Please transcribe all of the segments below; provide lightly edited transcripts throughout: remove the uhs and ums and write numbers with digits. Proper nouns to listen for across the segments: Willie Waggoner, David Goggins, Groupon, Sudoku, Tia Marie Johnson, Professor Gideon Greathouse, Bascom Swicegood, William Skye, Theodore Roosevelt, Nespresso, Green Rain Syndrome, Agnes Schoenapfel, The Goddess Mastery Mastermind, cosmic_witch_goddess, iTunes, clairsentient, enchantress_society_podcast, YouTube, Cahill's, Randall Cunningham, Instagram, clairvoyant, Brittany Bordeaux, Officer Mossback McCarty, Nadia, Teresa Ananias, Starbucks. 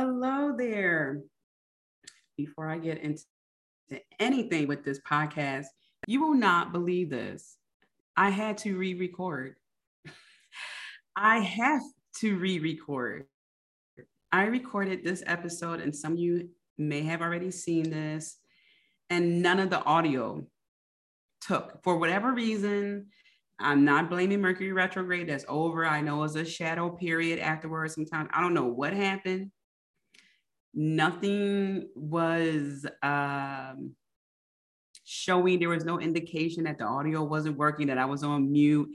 Hello there. Before I get into anything with this podcast, you will not believe this. I had to re-record. I have to re-record. I recorded this episode, and some of you may have already seen this, and none of the audio took. For whatever reason, I'm not blaming Mercury retrograde. That's over. I know it was a shadow period afterwards sometime. I don't know what happened. Nothing was showing. There was no indication that the audio wasn't working, that I was on mute,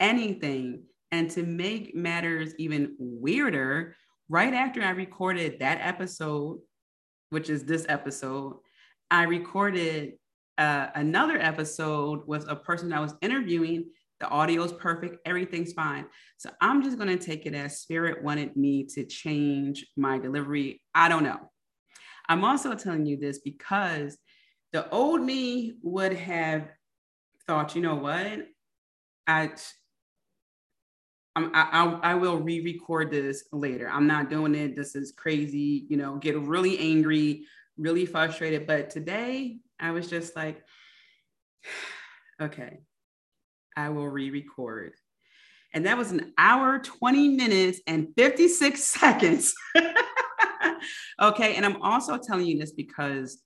anything. And to make matters even weirder, right after I recorded that episode, which is this episode, I recorded another episode with a person I was interviewing. The audio is perfect. Everything's fine. So I'm just going to take it as spirit wanted me to change my delivery. I don't know. I'm also telling you this because the old me would have thought, you know what? I will re-record this later. I'm not doing it. This is crazy. You know, get really angry, really frustrated. But today I was just like, okay, I will re-record. And that was an hour, 20 minutes and 56 seconds. Okay. And I'm also telling you this because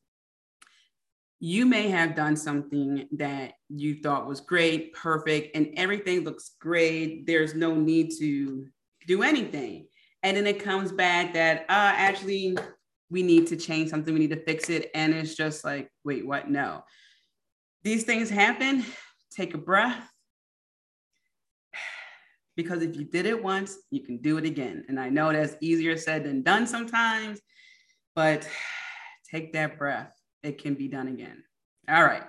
you may have done something that you thought was great, perfect, and everything looks great. There's no need to do anything. And then it comes back that, actually, we need to change something. We need to fix it. And it's just like, wait, what? No. These things happen. Take a breath. Because if you did it once, you can do it again. And I know that's easier said than done sometimes, but take that breath. It can be done again. All right.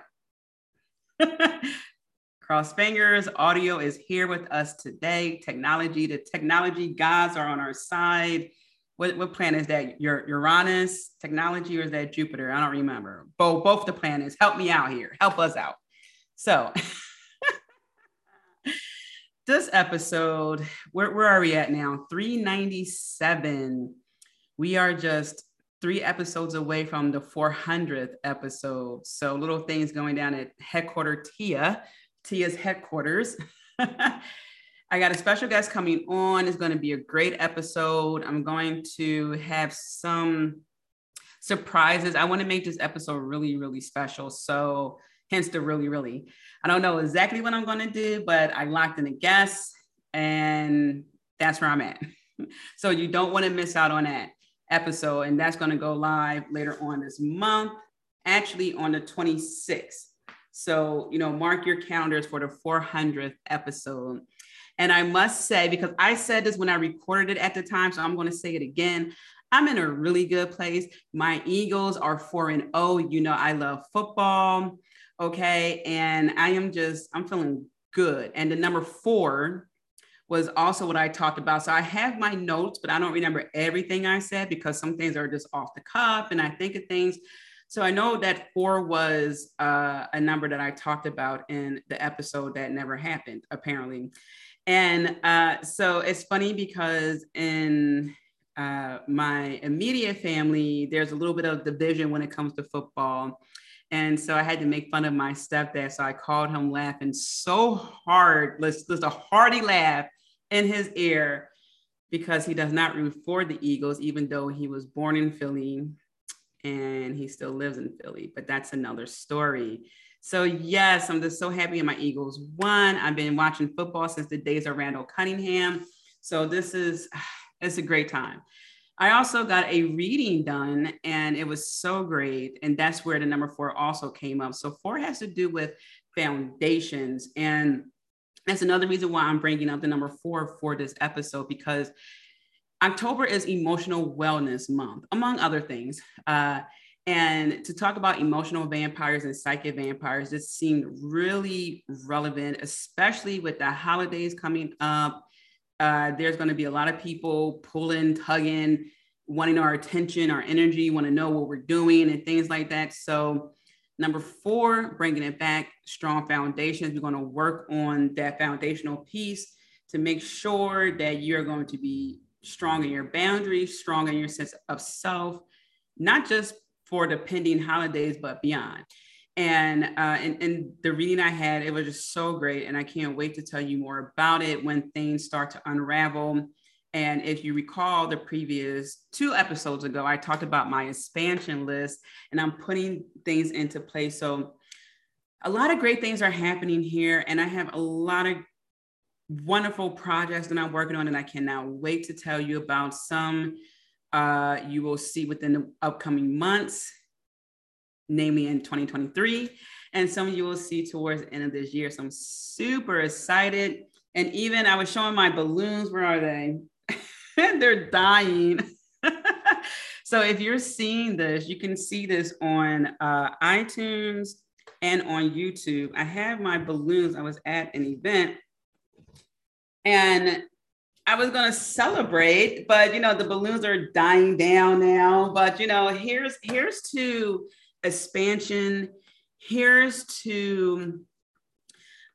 Cross fingers. Audio is here with us today. Technology, the technology gods are on our side. What planet is that? Uranus technology, or is that Jupiter? I don't remember. Both the planets. Help me out here. Help us out. So this episode, where are we at now? 397. We are just 3 episodes away from the 400th episode. So little things going down at headquarters Tia's headquarters. I got a special guest coming on. It's going to be a great episode. I'm going to have some surprises. I want to make this episode really, really special. So hence the really, really. I don't know exactly what I'm going to do, but I locked in a guest, and that's where I'm at. So you don't want to miss out on that episode, and that's going to go live later on this month, actually on the 26th. So, you know, mark your calendars for the 400th episode. And I must say, because I said this when I recorded it at the time, so I'm going to say it again, I'm in a really good place. My Eagles are 4-0. You know, I love football. Okay. And I'm feeling good. And the number 4 was also what I talked about. So I have my notes, but I don't remember everything I said because some things are just off the cuff and I think of things. So I know that 4 was a number that I talked about in the episode that never happened, apparently. And so it's funny because in my immediate family, there's a little bit of division when it comes to football. And so I had to make fun of my stepdad. So I called him laughing so hard. There's a hearty laugh in his ear because he does not root for the Eagles, even though he was born in Philly and he still lives in Philly, but that's another story. So yes, I'm just so happy my Eagles won. I've been watching football since the days of Randall Cunningham. So it's a great time. I also got a reading done and it was so great. And that's where the number 4 also came up. So 4 has to do with foundations. And that's another reason why I'm bringing up the number 4 for this episode, because October is Emotional Wellness Month, among other things. And to talk about emotional vampires and psychic vampires, this seemed really relevant, especially with the holidays coming up. There's going to be a lot of people pulling, tugging, wanting our attention, our energy, want to know what we're doing and things like that. So number 4, bringing it back, strong foundations. We're going to work on that foundational piece to make sure that you're going to be strong in your boundaries, strong in your sense of self, not just for the pending holidays, but beyond. And in the reading I had, it was just so great. And I can't wait to tell you more about it when things start to unravel. And if you recall the previous 2 episodes ago, I talked about my expansion list and I'm putting things into place. So a lot of great things are happening here. And I have a lot of wonderful projects that I'm working on and I cannot wait to tell you about some you will see within the upcoming months, namely in 2023, and some you will see towards the end of this year. So I'm super excited. And even I was showing my balloons. Where are they? They're dying. So if you're seeing this, you can see this on iTunes and on YouTube. I have my balloons. I was at an event and I was going to celebrate, but you know, the balloons are dying down now, but you know, here's to expansion. Here's to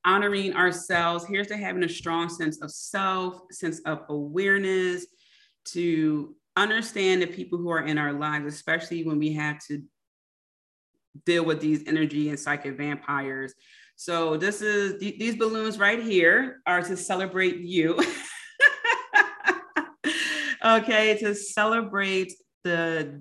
honoring ourselves. Here's to having a strong sense of self, sense of awareness, to understand the people who are in our lives, especially when we have to deal with these energy and psychic vampires. So this is, these balloons right here are to celebrate you. Okay, to celebrate the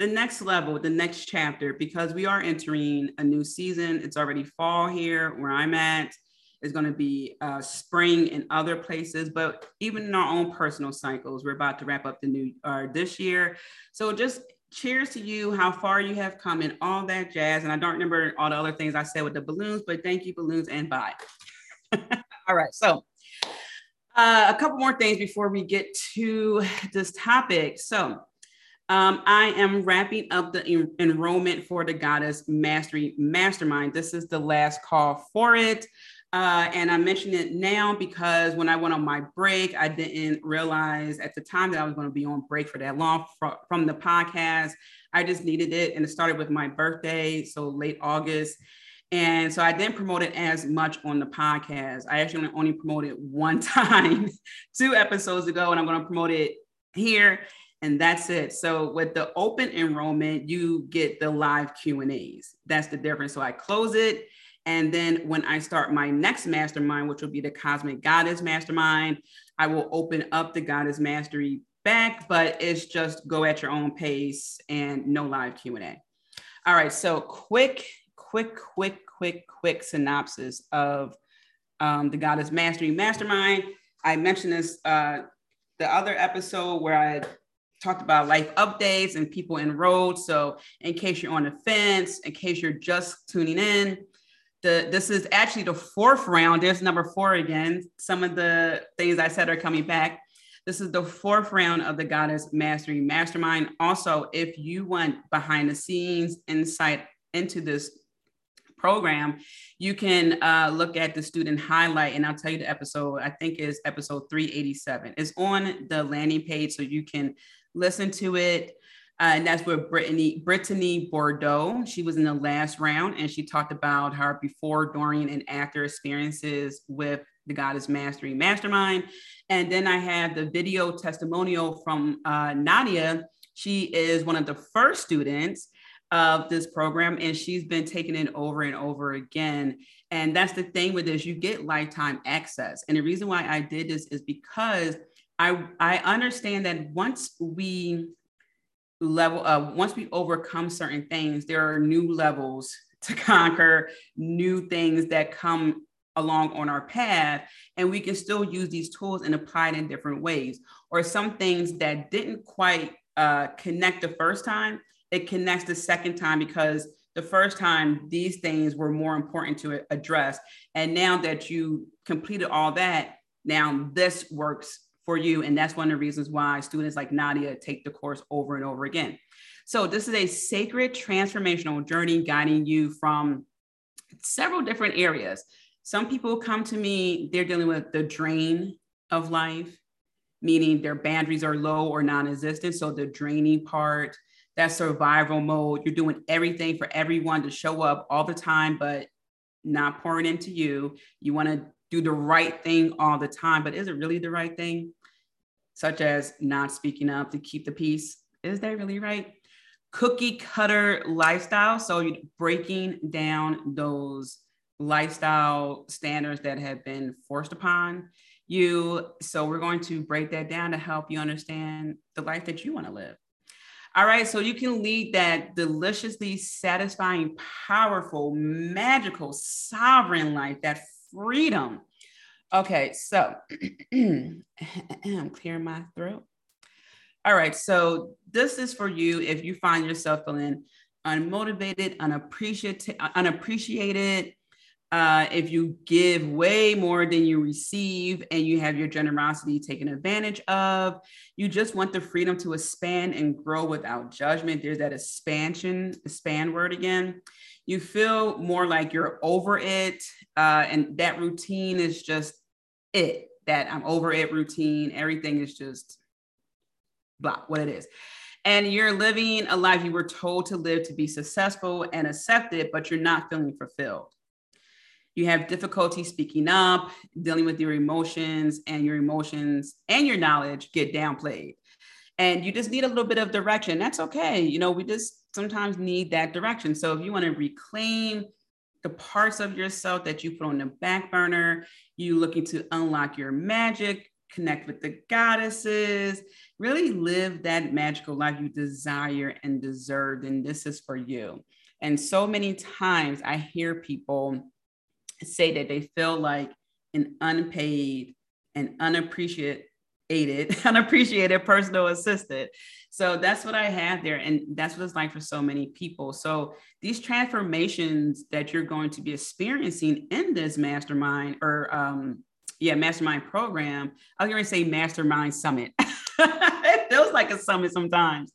next level, the next chapter, because we are entering a new season. It's already fall here where I'm at. It's going to be spring in other places, but even in our own personal cycles, we're about to wrap up the new this year. So just cheers to you, how far you have come and all that jazz. And I don't remember all the other things I said with the balloons, but thank you, balloons, and bye. All right. So a couple more things before we get to this topic. So I am wrapping up the enrollment for the Goddess Mastery Mastermind. This is the last call for it. And I mention it now because when I went on my break, I didn't realize at the time that I was going to be on break for that long from the podcast. I just needed it. And it started with my birthday, so late August. And so I didn't promote it as much on the podcast. I actually only promoted one time 2 episodes ago, and I'm going to promote it here. And that's it. So with the open enrollment, you get the live Q&As. That's the difference. So I close it. And then when I start my next mastermind, which will be the Cosmic Goddess Mastermind, I will open up the Goddess Mastery back, but it's just go at your own pace and no live Q&A. All right. So quick synopsis of the Goddess Mastery Mastermind. I mentioned this the other episode where I talked about life updates and people enrolled. So in case you're on the fence, in case you're just tuning in, this is actually the 4th round. There's number 4 again. Some of the things I said are coming back. This is the 4th round of the Goddess Mastery Mastermind. Also, if you want behind the scenes insight into this program, you can look at the student highlight, and I'll tell you the episode. I think is episode 387. It's on the landing page, so you can listen to it. And that's where Brittany Bordeaux, she was in the last round and she talked about her before, during, and after experiences with the Goddess Mastery Mastermind. And then I have the video testimonial from Nadia. She is one of the first students of this program and she's been taking it over and over again. And that's the thing with this, you get lifetime access. And the reason why I did this is because I understand that once we overcome certain things, there are new levels to conquer, new things that come along on our path, and we can still use these tools and apply it in different ways. Or some things that didn't quite connect the first time, it connects the second time because the first time these things were more important to address. And now that you completed all that, now this works for you. And that's one of the reasons why students like Nadia take the course over and over again. So this is a sacred transformational journey guiding you from several different areas. Some people come to me, they're dealing with the drain of life, meaning their boundaries are low or non-existent. So the draining part, that survival mode, you're doing everything for everyone to show up all the time, but not pouring into you. You want to do the right thing all the time, but is it really the right thing? such as not speaking up to keep the peace. Is that really right? Cookie cutter lifestyle. So you're breaking down those lifestyle standards that have been forced upon you. So we're going to break that down to help you understand the life that you want to live. All right. So you can lead that deliciously satisfying, powerful, magical, sovereign life, that freedom. Okay. So I'm clearing my throat. All right. So this is for you. If you find yourself feeling unmotivated, unappreciated, if you give way more than you receive and you have your generosity taken advantage of, you just want the freedom to expand and grow without judgment. There's that expand word again. You feel more like you're over it. And that routine is just it, that I'm over it routine. Everything is just blah, what it is. And you're living a life you were told to live to be successful and accepted, but you're not feeling fulfilled. You have difficulty speaking up, dealing with your emotions and your knowledge get downplayed. And you just need a little bit of direction. That's okay. You know, we just sometimes need that direction. So if you want to reclaim the parts of yourself that you put on the back burner, you looking to unlock your magic, connect with the goddesses, really live that magical life you desire and deserve. And this is for you. And so many times I hear people say that they feel like an unpaid and unappreciated personal assistant. So that's what I have there. And that's what it's like for so many people. So these transformations that you're going to be experiencing in this mastermind or mastermind program, I was going to say mastermind summit. It feels like a summit sometimes.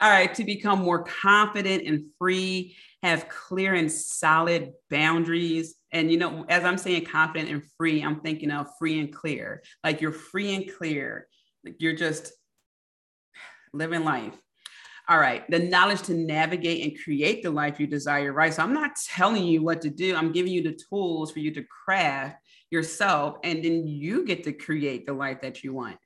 All right. To become more confident and free, have clear and solid boundaries. And, you know, as I'm saying confident and free, I'm thinking of free and clear, like you're free and clear, like you're just living life. All right. The knowledge to navigate and create the life you desire, right? So I'm not telling you what to do. I'm giving you the tools for you to craft yourself. And then you get to create the life that you want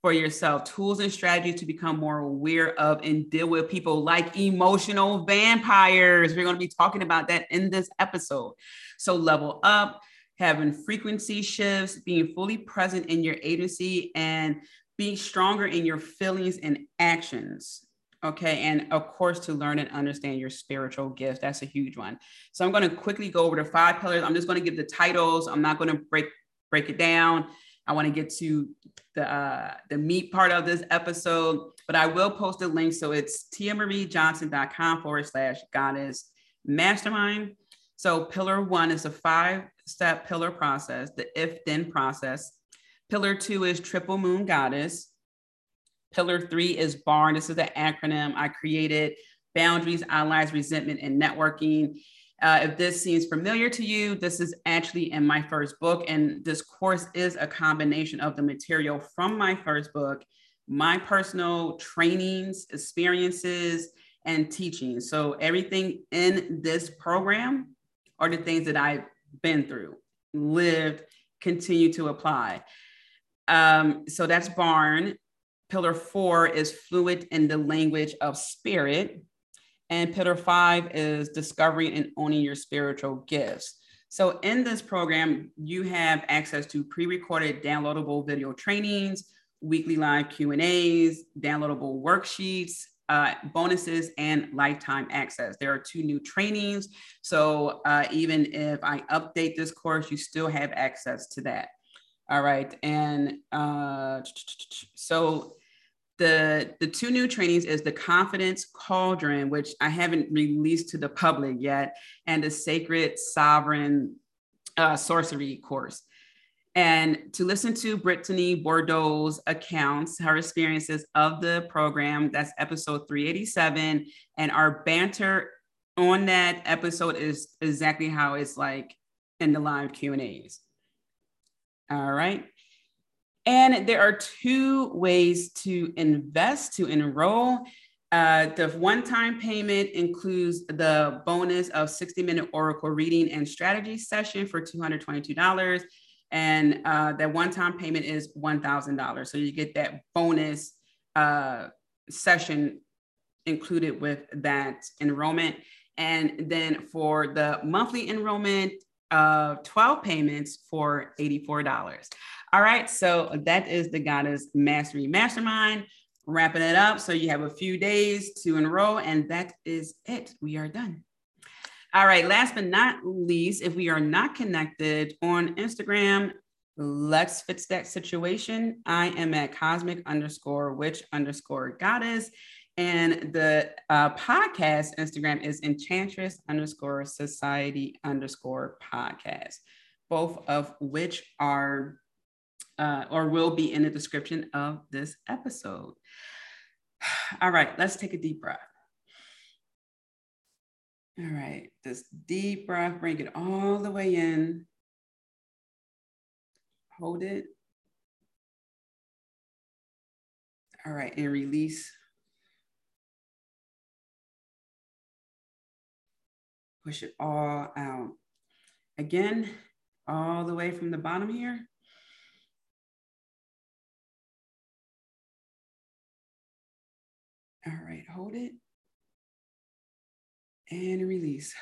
for yourself. Tools and strategies to become more aware of and deal with people like emotional vampires. We're going to be talking about that in this episode. So level up, having frequency shifts, being fully present in your agency, and being stronger in your feelings and actions. Okay. And of course, to learn and understand your spiritual gifts. That's a huge one. So I'm going to quickly go over the 5 pillars. I'm just going to give the titles. I'm not going to break it down. I want to get to the meat part of this episode, but I will post a link. So it's tiamariejohnson.com/goddess mastermind. So pillar 1 is a 5-step pillar process, the if-then process. Pillar 2 is triple moon goddess. Pillar 3 is barn. This is an acronym I created: boundaries, allies, resentment, and networking. If this seems familiar to you, this is actually in my first book. And this course is a combination of the material from my first book, my personal trainings, experiences, and teachings. So everything in this program are the things that I've been through, lived, continue to apply. So that's barn. Pillar 4 is fluent in the language of spirit. And pillar 5 is discovering and owning your spiritual gifts. So in this program, you have access to pre-recorded downloadable video trainings, weekly live Q&As, downloadable worksheets, bonuses, and lifetime access. There are 2 new trainings. So even if I update this course, you still have access to that. All right. And so The 2 new trainings is the Confidence Cauldron, which I haven't released to the public yet, and the Sacred Sovereign Sorcery course. And to listen to Brittany Bordeaux's accounts, her experiences of the program, that's episode 387. And our banter on that episode is exactly how it's like in the live Q&As. All right. And there are 2 ways to invest, to enroll. The one-time payment includes the bonus of 60-minute oracle reading and strategy session for $222. And that one-time payment is $1,000. So you get that bonus session included with that enrollment. And then for the monthly enrollment, 12 payments for $84. All right. So that is the Goddess Mastery Mastermind. Wrapping it up. So you have a few days to enroll, and that is it. We are done. All right. Last but not least, if we are not connected on Instagram, let's fix that situation. I am at cosmic_witch_goddess. And the podcast Instagram is enchantress_society_podcast, both of which are or will be in the description of this episode. All right, let's take a deep breath. All right, this deep breath, bring it all the way in. Hold it. All right, and release. Push it all out. Again, all the way from the bottom here. All right, hold it and release.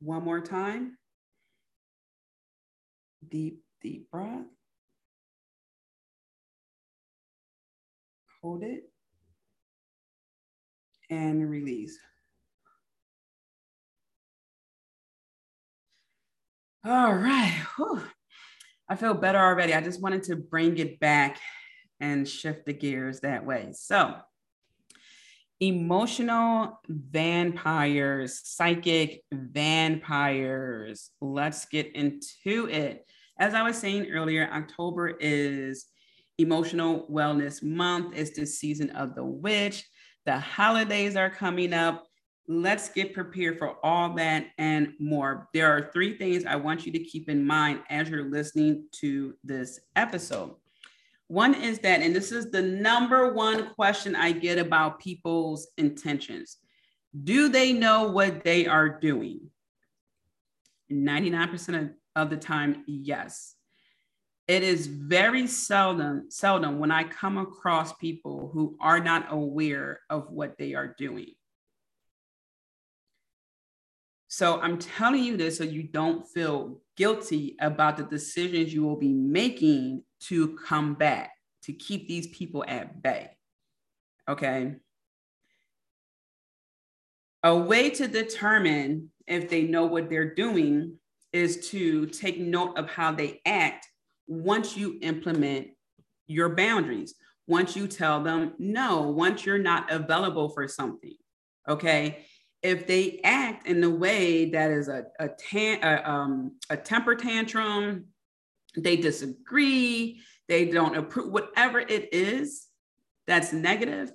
One more time. Deep, deep breath. Hold it and release. All right. Whew. I feel better already. I just wanted to bring it back and shift the gears that way. So, emotional vampires, psychic vampires. Let's get into it. As I was saying earlier, October is Emotional Wellness Month. It's the season of the witch. The holidays are coming up. Let's get prepared for all that and more. There are three things I want you to keep in mind as you're listening to this episode. One is that, and this is the number one question I get about people's intentions. Do they know what they are doing? 99% of the time, yes. It is very seldom when I come across people who are not aware of what they are doing. So I'm telling you this so you don't feel guilty about the decisions you will be making to come back, to keep these people at bay, okay? A way to determine if they know what they're doing is to take note of how they act once you implement your boundaries, once you tell them no, once you're not available for something, okay? If they act in the way that is a temper tantrum, they disagree, they don't approve, whatever it is that's negative,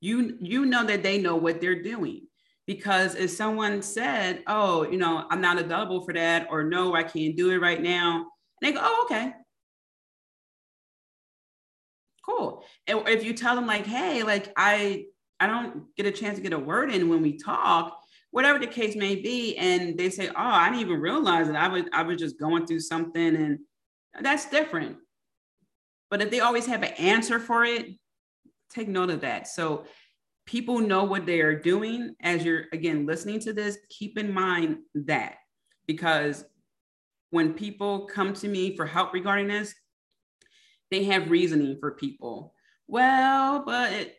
you know that they know what they're doing. Because if someone said, oh, you know, I'm not available for that, or no, I can't do it right now, and they go, oh, okay. Cool. And if you tell them like, hey, like I don't get a chance to get a word in when we talk, whatever the case may be. And they say, oh, I didn't even realize that I was just going through something, and that's different. But if they always have an answer for it, take note of that. So people know what they are doing. As you're, again, listening to this, keep in mind that, because when people come to me for help regarding this, they have reasoning for people. Well, but it,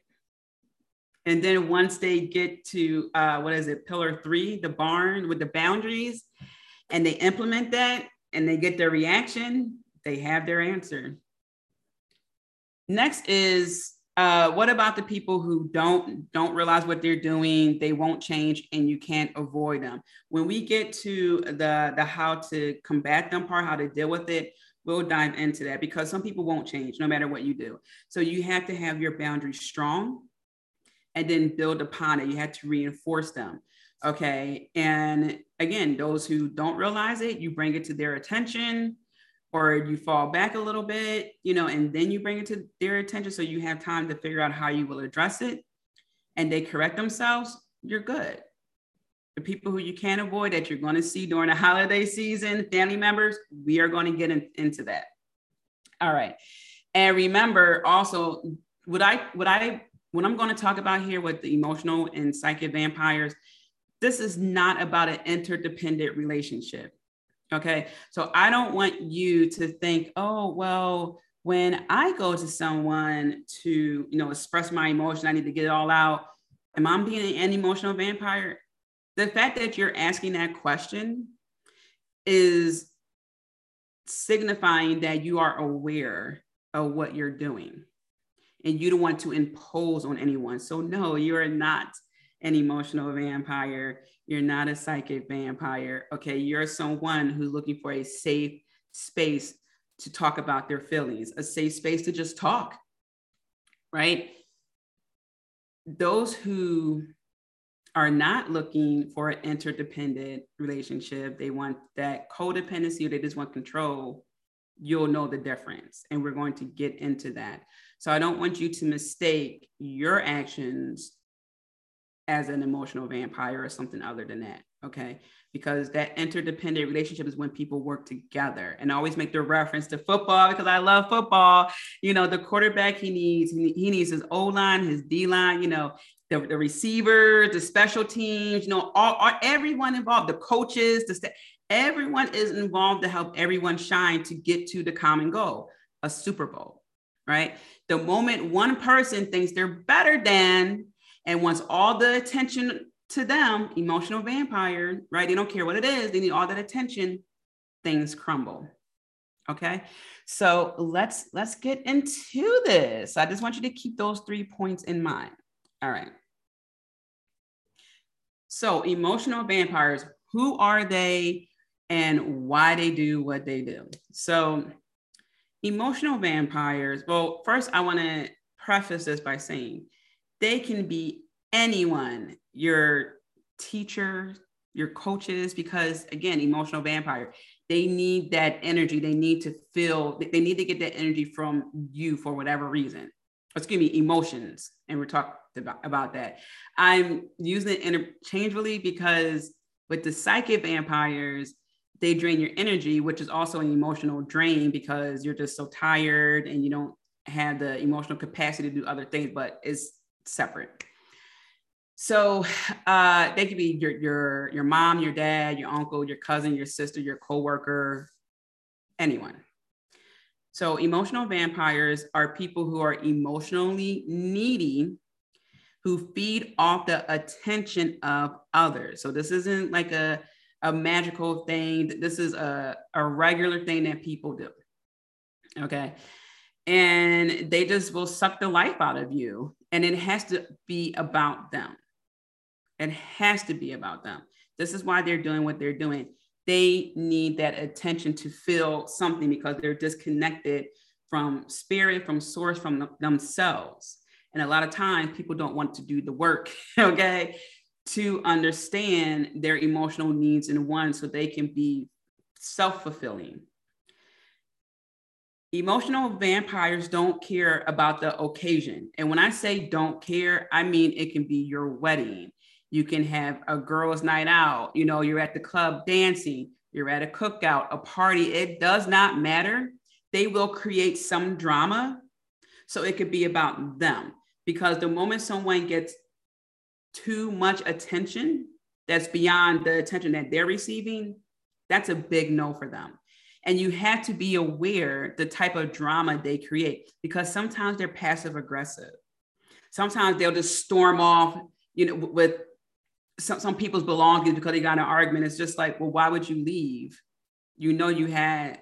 and then once they get to, pillar 3, the barn with the boundaries, and they implement that and they get their reaction, they have their answer. Next is, what about the people who don't realize what they're doing, they won't change, and you can't avoid them? When we get to the how to combat them part, how to deal with it, we'll dive into that, because some people won't change no matter what you do. So you have to have your boundaries strong, and then build upon it. You have to reinforce them, okay? And again, those who don't realize it, you bring it to their attention, or you fall back a little bit, you know, and then you bring it to their attention so you have time to figure out how you will address it, and they correct themselves, you're good. The people who you can't avoid that you're going to see during the holiday season, family members, we are going to get into that. All right. And remember also what I'm going to talk about here with the emotional and psychic vampires, this is not about an interdependent relationship. Okay. So I don't want you to think, oh, well, when I go to someone to, express my emotion, I need to get it all out. Am I being an emotional vampire? The fact that you're asking that question is signifying that you are aware of what you're doing and you don't want to impose on anyone. So no, you're not an emotional vampire. You're not a psychic vampire. Okay. You're someone who's looking for a safe space to talk about their feelings, a safe space to just talk, right? Those who are not looking for an interdependent relationship, they want that codependency, or they just want control, you'll know the difference. And we're going to get into that. So I don't want you to mistake your actions as an emotional vampire or something other than that, okay? Because that interdependent relationship is when people work together. And I always make the reference to football because I love football. The quarterback he needs his O-line, his D-line, the receiver, the special teams, everyone involved, the coaches, everyone is involved to help everyone shine to get to the common goal, a Super Bowl, right? The moment one person thinks they're better than and wants all the attention to them, emotional vampire, right? They don't care what it is. They need all that attention. Things crumble. Okay. So let's get into this. I just want you to keep those 3 points in mind. All right. So emotional vampires, who are they and why they do what they do? So emotional vampires, well, first I want to preface this by saying they can be anyone, your teacher, your coaches, because again, emotional vampire, they need that energy. They need to get that energy from you for whatever reason. Excuse me, emotions. And we're talking about that. I'm using it interchangeably because with the psychic vampires, they drain your energy, which is also an emotional drain because you're just so tired and you don't have the emotional capacity to do other things, but it's separate. So they could be your mom, your dad, your uncle, your cousin, your sister, your coworker, anyone. So emotional vampires are people who are emotionally needy, who feed off the attention of others. So this isn't like a magical thing. This is a regular thing that people do. Okay. And they just will suck the life out of you. And it has to be about them. It has to be about them. This is why they're doing what they're doing. They need that attention to feel something because they're disconnected from spirit, from source, from themselves. And a lot of times people don't want to do the work, okay, to understand their emotional needs and wants so they can be self-fulfilling. Emotional vampires don't care about the occasion. And when I say don't care, I mean, it can be your wedding. You can have a girls' night out. You're at the club dancing. You're at a cookout, a party. It does not matter. They will create some drama. So it could be about them. Because the moment someone gets too much attention that's beyond the attention that they're receiving, that's a big no for them. And you have to be aware the type of drama they create because sometimes they're passive aggressive. Sometimes they'll just storm off, with some people's belongings because they got an argument. It's just like, well, why would you leave? You had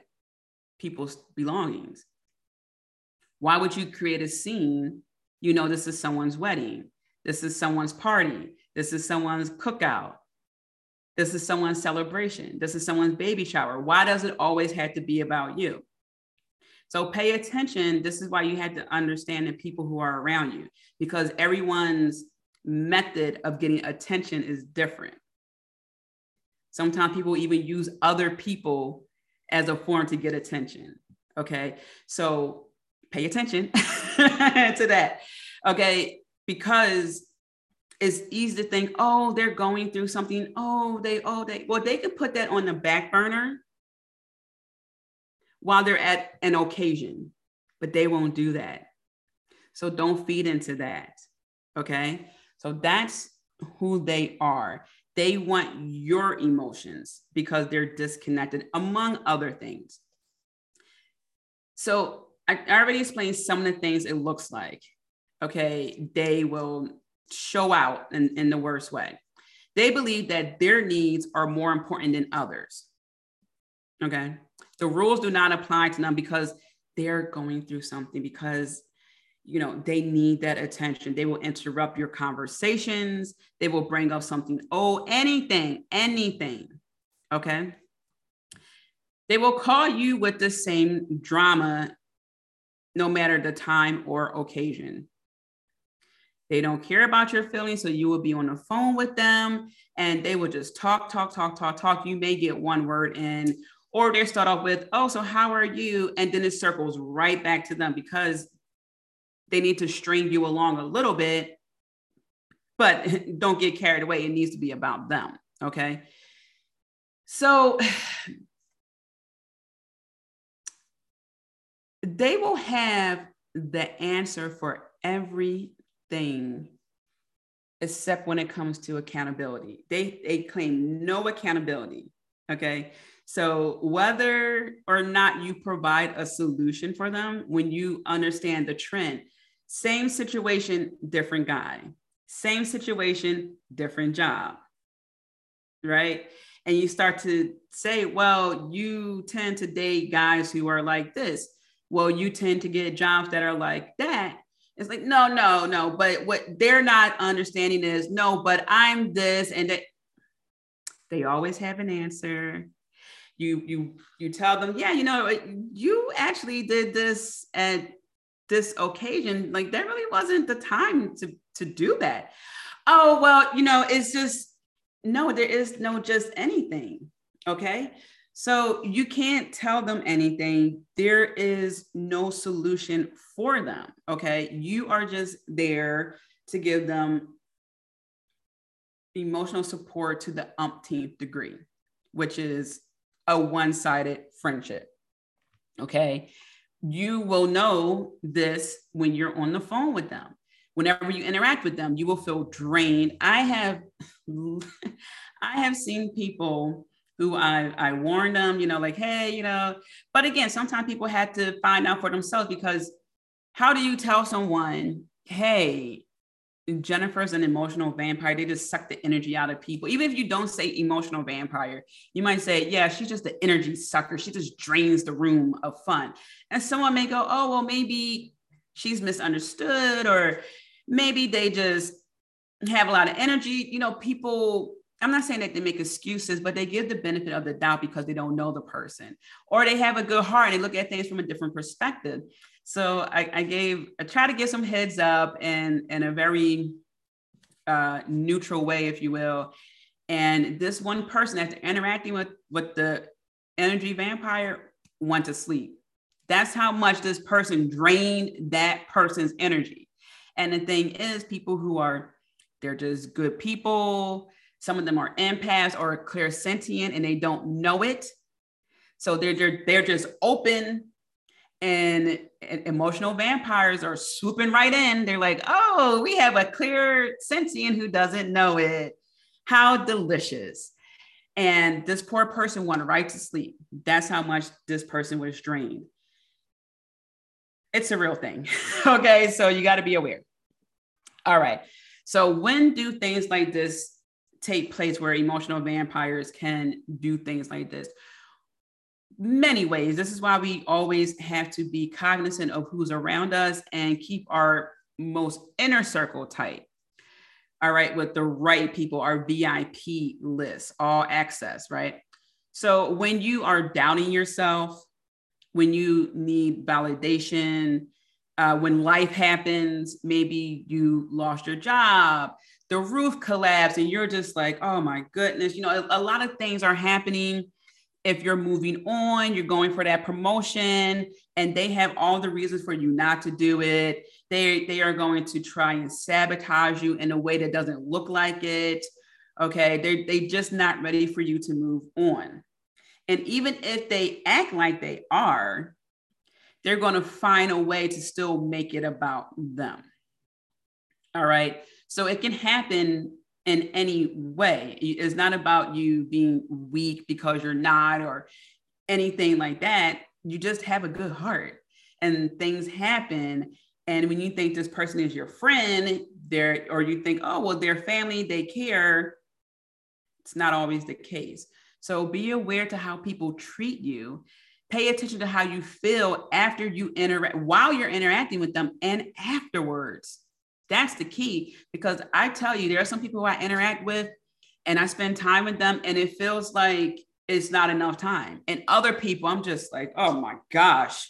people's belongings. Why would you create a scene? This is someone's wedding. This is someone's party. This is someone's cookout. This is someone's celebration. This is someone's baby shower. Why does it always have to be about you? So pay attention. This is why you have to understand the people who are around you because everyone's method of getting attention is different. Sometimes people even use other people as a form to get attention. Okay. So pay attention to that. Okay. Because it's easy to think, oh, they're going through something. Well, they could put that on the back burner while they're at an occasion, but they won't do that. So don't feed into that. Okay. So that's who they are. They want your emotions because they're disconnected, among other things. So I already explained some of the things it looks like. Okay. They will show out in the worst way. They believe that their needs are more important than others. Okay. The rules do not apply to them because they're going through something, because, you know, they need that attention. They will interrupt your conversations. They will bring up something. Oh, anything. Okay. They will call you with the same drama, no matter the time or occasion. They don't care about your feelings, so you will be on the phone with them, and they will just talk. You may get one word in, or they start off with, oh, so how are you? And then it circles right back to them because they need to string you along a little bit, but don't get carried away. It needs to be about them, okay? So they will have the answer for everything except when it comes to accountability. They claim no accountability, okay? So whether or not you provide a solution for them, when you understand the trend, same situation, different guy, same situation, different job, right? And you start to say, well, you tend to date guys who are like this. Well, you tend to get jobs that are like that. It's like, no. But what they're not understanding is, no, but I'm this. And they always have an answer. You tell them, yeah, you know, you actually did this at this occasion. Like, that really wasn't the time to do that. Oh, well, you know, it's just, no, there is no just anything. Okay. So you can't tell them anything. There is no solution for them. Okay. You are just there to give them emotional support to the umpteenth degree, which is a one-sided friendship. Okay. You will know this when you're on the phone with them. Whenever you interact with them, you will feel drained. I have seen people who I warned them, you know, like, hey, you know, but again, sometimes people had to find out for themselves, because how do you tell someone, hey, Jennifer's an emotional vampire? They just suck the energy out of people. Even if you don't say emotional vampire, you might say, yeah, she's just the energy sucker. She just drains the room of fun. And someone may go, oh, well, maybe she's misunderstood, or maybe they just have a lot of energy. You know, people, I'm not saying that they make excuses, but they give the benefit of the doubt because they don't know the person, or they have a good heart and they look at things from a different perspective. So I try to give some heads up in a very neutral way, if you will. And this one person, after interacting with the energy vampire, went to sleep. That's how much this person drained that person's energy. And the thing is, people who are, they're just good people. Some of them are empaths or clairsentient, and they don't know it. So they're just open, and emotional vampires are swooping right in. They're like, oh, we have a clairsentient who doesn't know it. How delicious. And this poor person went right to sleep. That's how much this person was drained. It's a real thing. Okay, so you got to be aware. All right. So when do things like this take place, where emotional vampires can do things like this? Many ways. This is why we always have to be cognizant of who's around us and keep our most inner circle tight. All right. With the right people, our VIP list, all access, right? So when you are doubting yourself, when you need validation, when life happens, maybe you lost your job, the roof collapsed, and you're just like, oh my goodness, you know, a lot of things are happening if you're moving on, you're going for that promotion, and they have all the reasons for you not to do it. They are going to try and sabotage you in a way that doesn't look like it. Okay. They're just not ready for you to move on. And even if they act like they are, they're going to find a way to still make it about them. All right. So it can happen in any way. It's not about you being weak because you're not or anything like that. You just have a good heart and things happen. And when you think this person is your friend, or you think, oh, well, they're family, they care. It's not always the case. So be aware to how people treat you. Pay attention to how you feel after you interact, while you're interacting with them, and afterwards. That's the key, because I tell you, there are some people who I interact with and I spend time with them and it feels like it's not enough time. And other people, I'm just like, oh my gosh.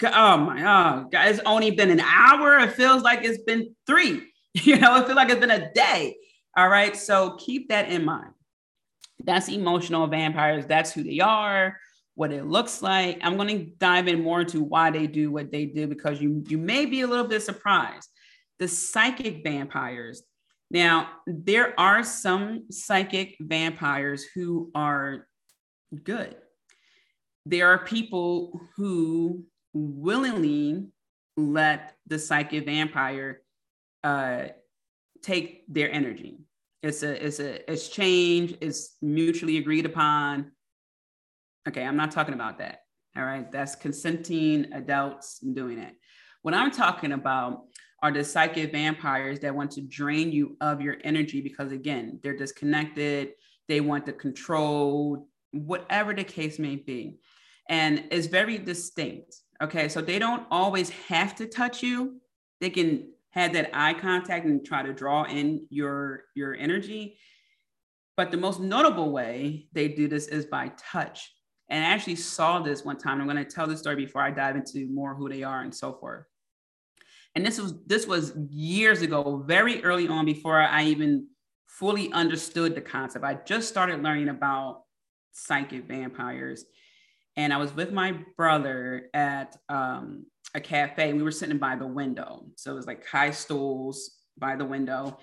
It's only been an hour. It feels like it's been 3. It feels like it's been a day. All right. So keep that in mind. That's emotional vampires. That's who they are, what it looks like. I'm going to dive in more into why they do what they do, because you may be a little bit surprised. The psychic vampires. Now, there are some psychic vampires who are good. There are people who willingly let the psychic vampire take their energy. It's exchange. It's mutually agreed upon. Okay, I'm not talking about that. All right, that's consenting adults doing it. What I'm talking about are the psychic vampires that want to drain you of your energy because, again, they're disconnected. They want the control, whatever the case may be. And it's very distinct. Okay, so they don't always have to touch you. They can have that eye contact and try to draw in your energy. But the most notable way they do this is by touch. And I actually saw this one time. I'm going to tell this story before I dive into more who they are and so forth. And this was years ago, very early on, before I even fully understood the concept. I just started learning about psychic vampires. And I was with my brother at a cafe. We were sitting by the window. So it was like high stools by the window.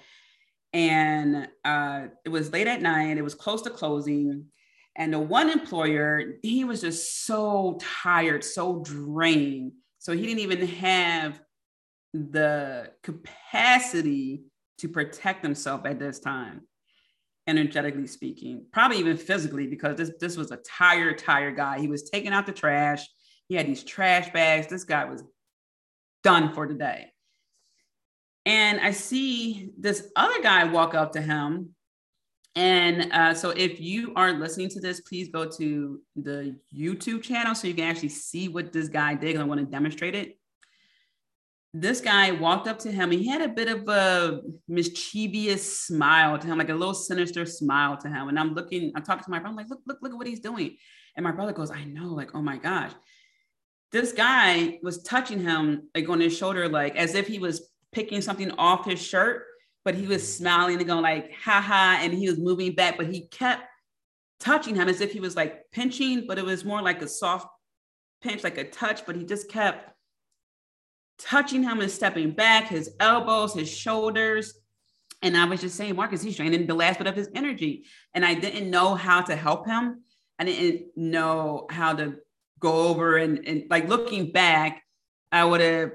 And it was late at night. It was close to closing. And the one employer, he was just so tired, so drained. So he didn't even have the capacity to protect himself at this time, energetically speaking, probably even physically, because this was a tired guy. He was taking out the trash. He had these trash bags. This guy was done for the day. And I see this other guy walk up to him. And so if you are listening to this, please go to the YouTube channel so you can actually see what this guy did, because I want to demonstrate it. This guy walked up to him and he had a bit of a mischievous smile to him, like a little sinister smile to him. And I'm talking to my brother, I'm like, look at what he's doing. And my brother goes, I know, like, oh my gosh. This guy was touching him like on his shoulder, like as if he was picking something off his shirt, but he was smiling and going like, ha ha. And he was moving back, but he kept touching him as if he was like pinching, but it was more like a soft pinch, like a touch, but he just kept touching him and stepping back, his elbows, his shoulders. And I was just saying, Marcus, he's draining the last bit of his energy. And I didn't know how to help him. I didn't know how to go over and like, looking back, I would have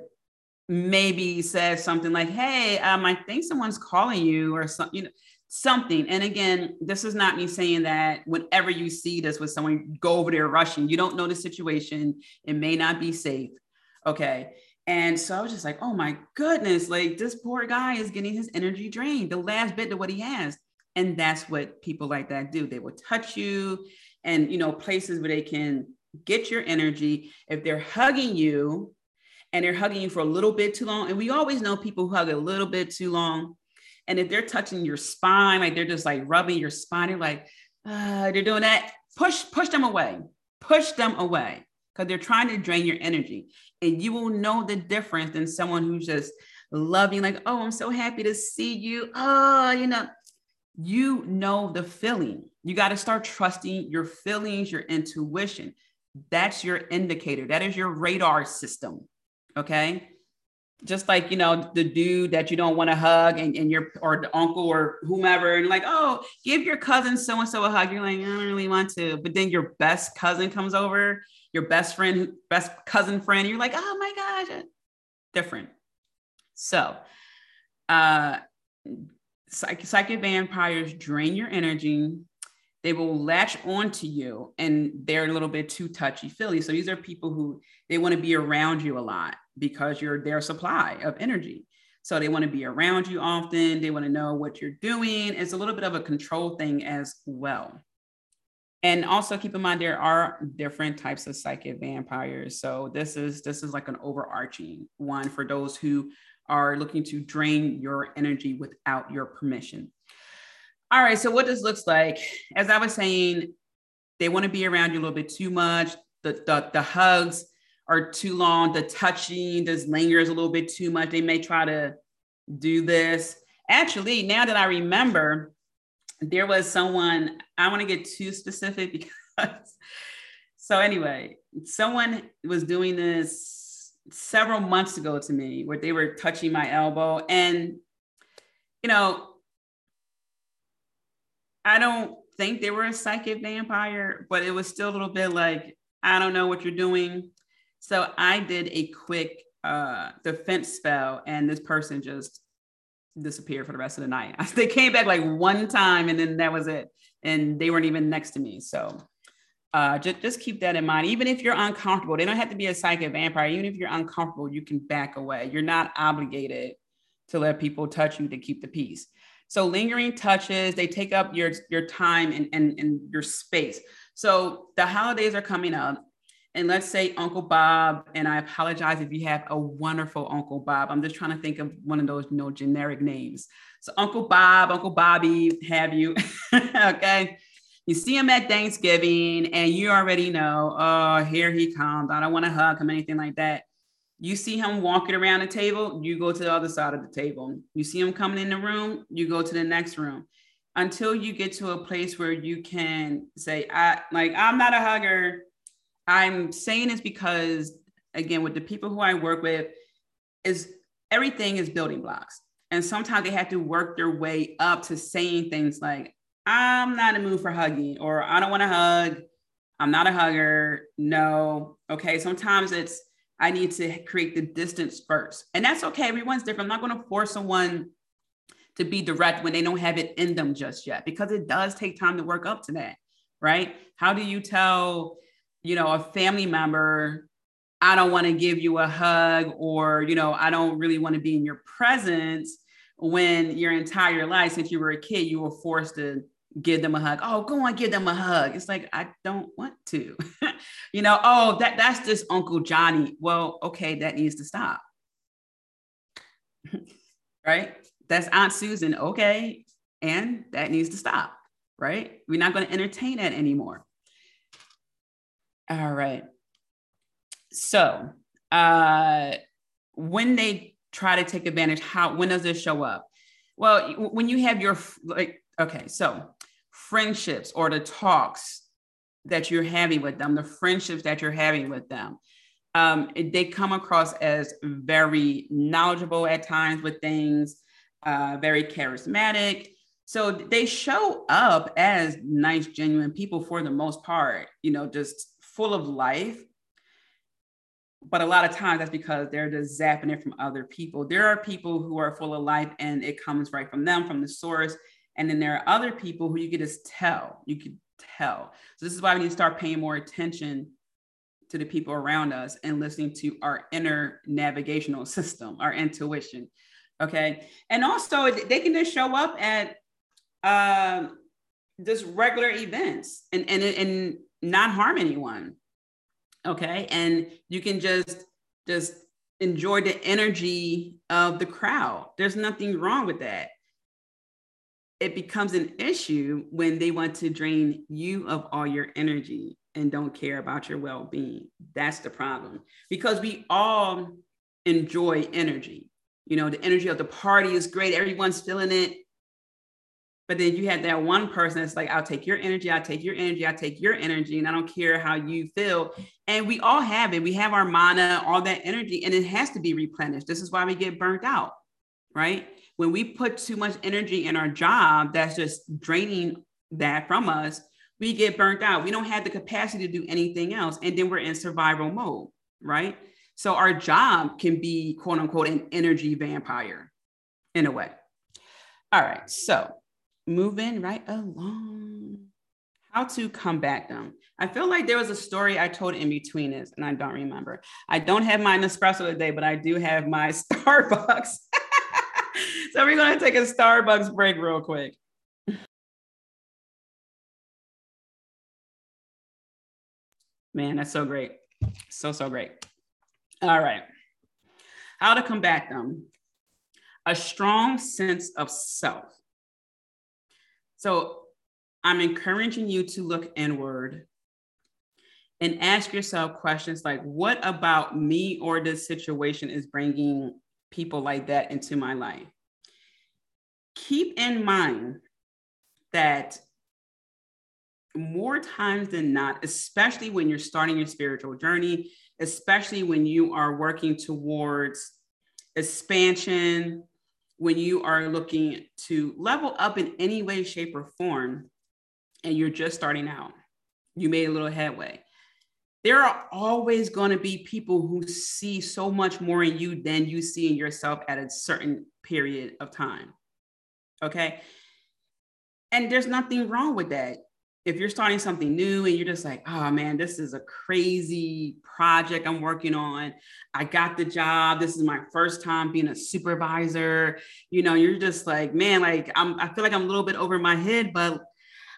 maybe said something like, hey, I think someone's calling you or something, something. And again, this is not me saying that whenever you see this with someone, go over there rushing. You don't know the situation. It may not be safe. Okay. And so I was just like, oh my goodness, like this poor guy is getting his energy drained, the last bit of what he has. And that's what people like that do. They will touch you and, places where they can get your energy. If they're hugging you and they're hugging you for a little bit too long, and we always know people who hug a little bit too long. And if they're touching your spine, like they're just like rubbing your spine, they're like, they're doing that, push them away. Because they're trying to drain your energy. And you will know the difference than someone who's just loving, like, oh, I'm so happy to see you. Oh, You know the feeling. You got to start trusting your feelings, your intuition. That's your indicator. That is your radar system. Okay. Just like, you know, the dude that you don't want to hug and your, or the uncle or whomever, and like, oh, give your cousin so-and-so a hug. You're like, I don't really want to. But then your best cousin comes over, your best cousin friend. You're like, oh my gosh, different. So, psychic vampires drain your energy. They will latch onto you, and they're a little bit too touchy-feely. So these are people who, they want to be around you a lot because you're their supply of energy. So they want to be around you often. They want to know what you're doing. It's a little bit of a control thing as well. And also keep in mind, there are different types of psychic vampires. So this is like an overarching one for those who are looking to drain your energy without your permission. All right, so what this looks like, as I was saying, they want to be around you a little bit too much. The hugs are too long. The touching just lingers a little bit too much. They may try to do this. Actually, now that I remember, there was someone, I want to get too specific because, so anyway, someone was doing this several months ago to me where they were touching my elbow, and, you know, I don't think they were a psychic vampire, but it was still a little bit like, I don't know what you're doing. So I did a quick defense spell, and this person just disappeared for the rest of the night. They came back like one time, and then that was it. And they weren't even next to me. So just keep that in mind. Even if you're uncomfortable, they don't have to be a psychic vampire. Even if you're uncomfortable, you can back away. You're not obligated to let people touch you to keep the peace. So lingering touches, they take up your time and your space. So the holidays are coming up, and let's say Uncle Bob, and I apologize if you have a wonderful Uncle Bob. I'm just trying to think of one of those, you know, generic names. So Uncle Bob, Uncle Bobby, have you, okay? You see him at Thanksgiving, and you already know, oh, here he comes. I don't want to hug him, anything like that. You see him walking around the table, you go to the other side of the table. You see him coming in the room, you go to the next room, until you get to a place where you can say, I'm not a hugger. I'm saying this because, again, with the people who I work with, is everything is building blocks. And sometimes they have to work their way up to saying things like, I'm not in the mood for hugging, or I don't want to hug. I'm not a hugger. No. Okay. Sometimes it's, I need to create the distance first. And that's okay. Everyone's different. I'm not going to force someone to be direct when they don't have it in them just yet, because it does take time to work up to that, right? How do you tell, you know, a family member, I don't want to give you a hug, or, you know, I don't really want to be in your presence, when your entire life, since you were a kid, you were forced to give them a hug. Oh, go on, give them a hug. It's like, I don't want to, you know, oh, that's just Uncle Johnny. Well, okay. That needs to stop. Right. That's Aunt Susan. Okay. And that needs to stop. Right. We're not going to entertain that anymore. All right. So, when they try to take advantage, when does this show up? Well, when you have your, so friendships, or the talks that you're having with them, the friendships that you're having with them, they come across as very knowledgeable at times with things, very charismatic. So they show up as nice, genuine people for the most part, you know, just full of life. But a lot of times that's because they're just zapping it from other people. There are people who are full of life, and it comes right from them, from the source. And then there are other people who you could just tell, So this is why we need to start paying more attention to the people around us and listening to our inner navigational system, our intuition. Okay. And also they can just show up at just regular events and not harm anyone. Okay. And you can just enjoy the energy of the crowd. There's nothing wrong with that. It becomes an issue when they want to drain you of all your energy and don't care about your well-being. That's the problem, because we all enjoy energy. You know, the energy of the party is great. Everyone's feeling it. But then you had that one person that's like, I'll take your energy, I'll take your energy, I'll take your energy, and I don't care how you feel. And we all have it. We have our mana, all that energy, and it has to be replenished. This is why we get burnt out, right? When we put too much energy in our job, that's just draining that from us, we get burnt out. We don't have the capacity to do anything else. And then we're in survival mode, right? So our job can be, quote unquote, an energy vampire in a way. All right. So moving right along, how to combat them. I feel like there was a story I told in between this, and I don't remember. I don't have my Nespresso today, but I do have my Starbucks. So we're going to take a Starbucks break real quick. Man, that's so great. So great. All right. How to combat them. A strong sense of self. So I'm encouraging you to look inward and ask yourself questions like, what about me or this situation is bringing people like that into my life? Keep in mind that more times than not, especially when you're starting your spiritual journey, especially when you are working towards expansion, when you are looking to level up in any way, shape, or form, and you're just starting out, you made a little headway. There are always going to be people who see so much more in you than you see in yourself at a certain period of time. Okay. And there's nothing wrong with that. If you're starting something new and you're just like, oh man, this is a crazy project I'm working on. I got the job. This is my first time being a supervisor. You know, you're just like, man, like I feel like I'm a little bit over my head, but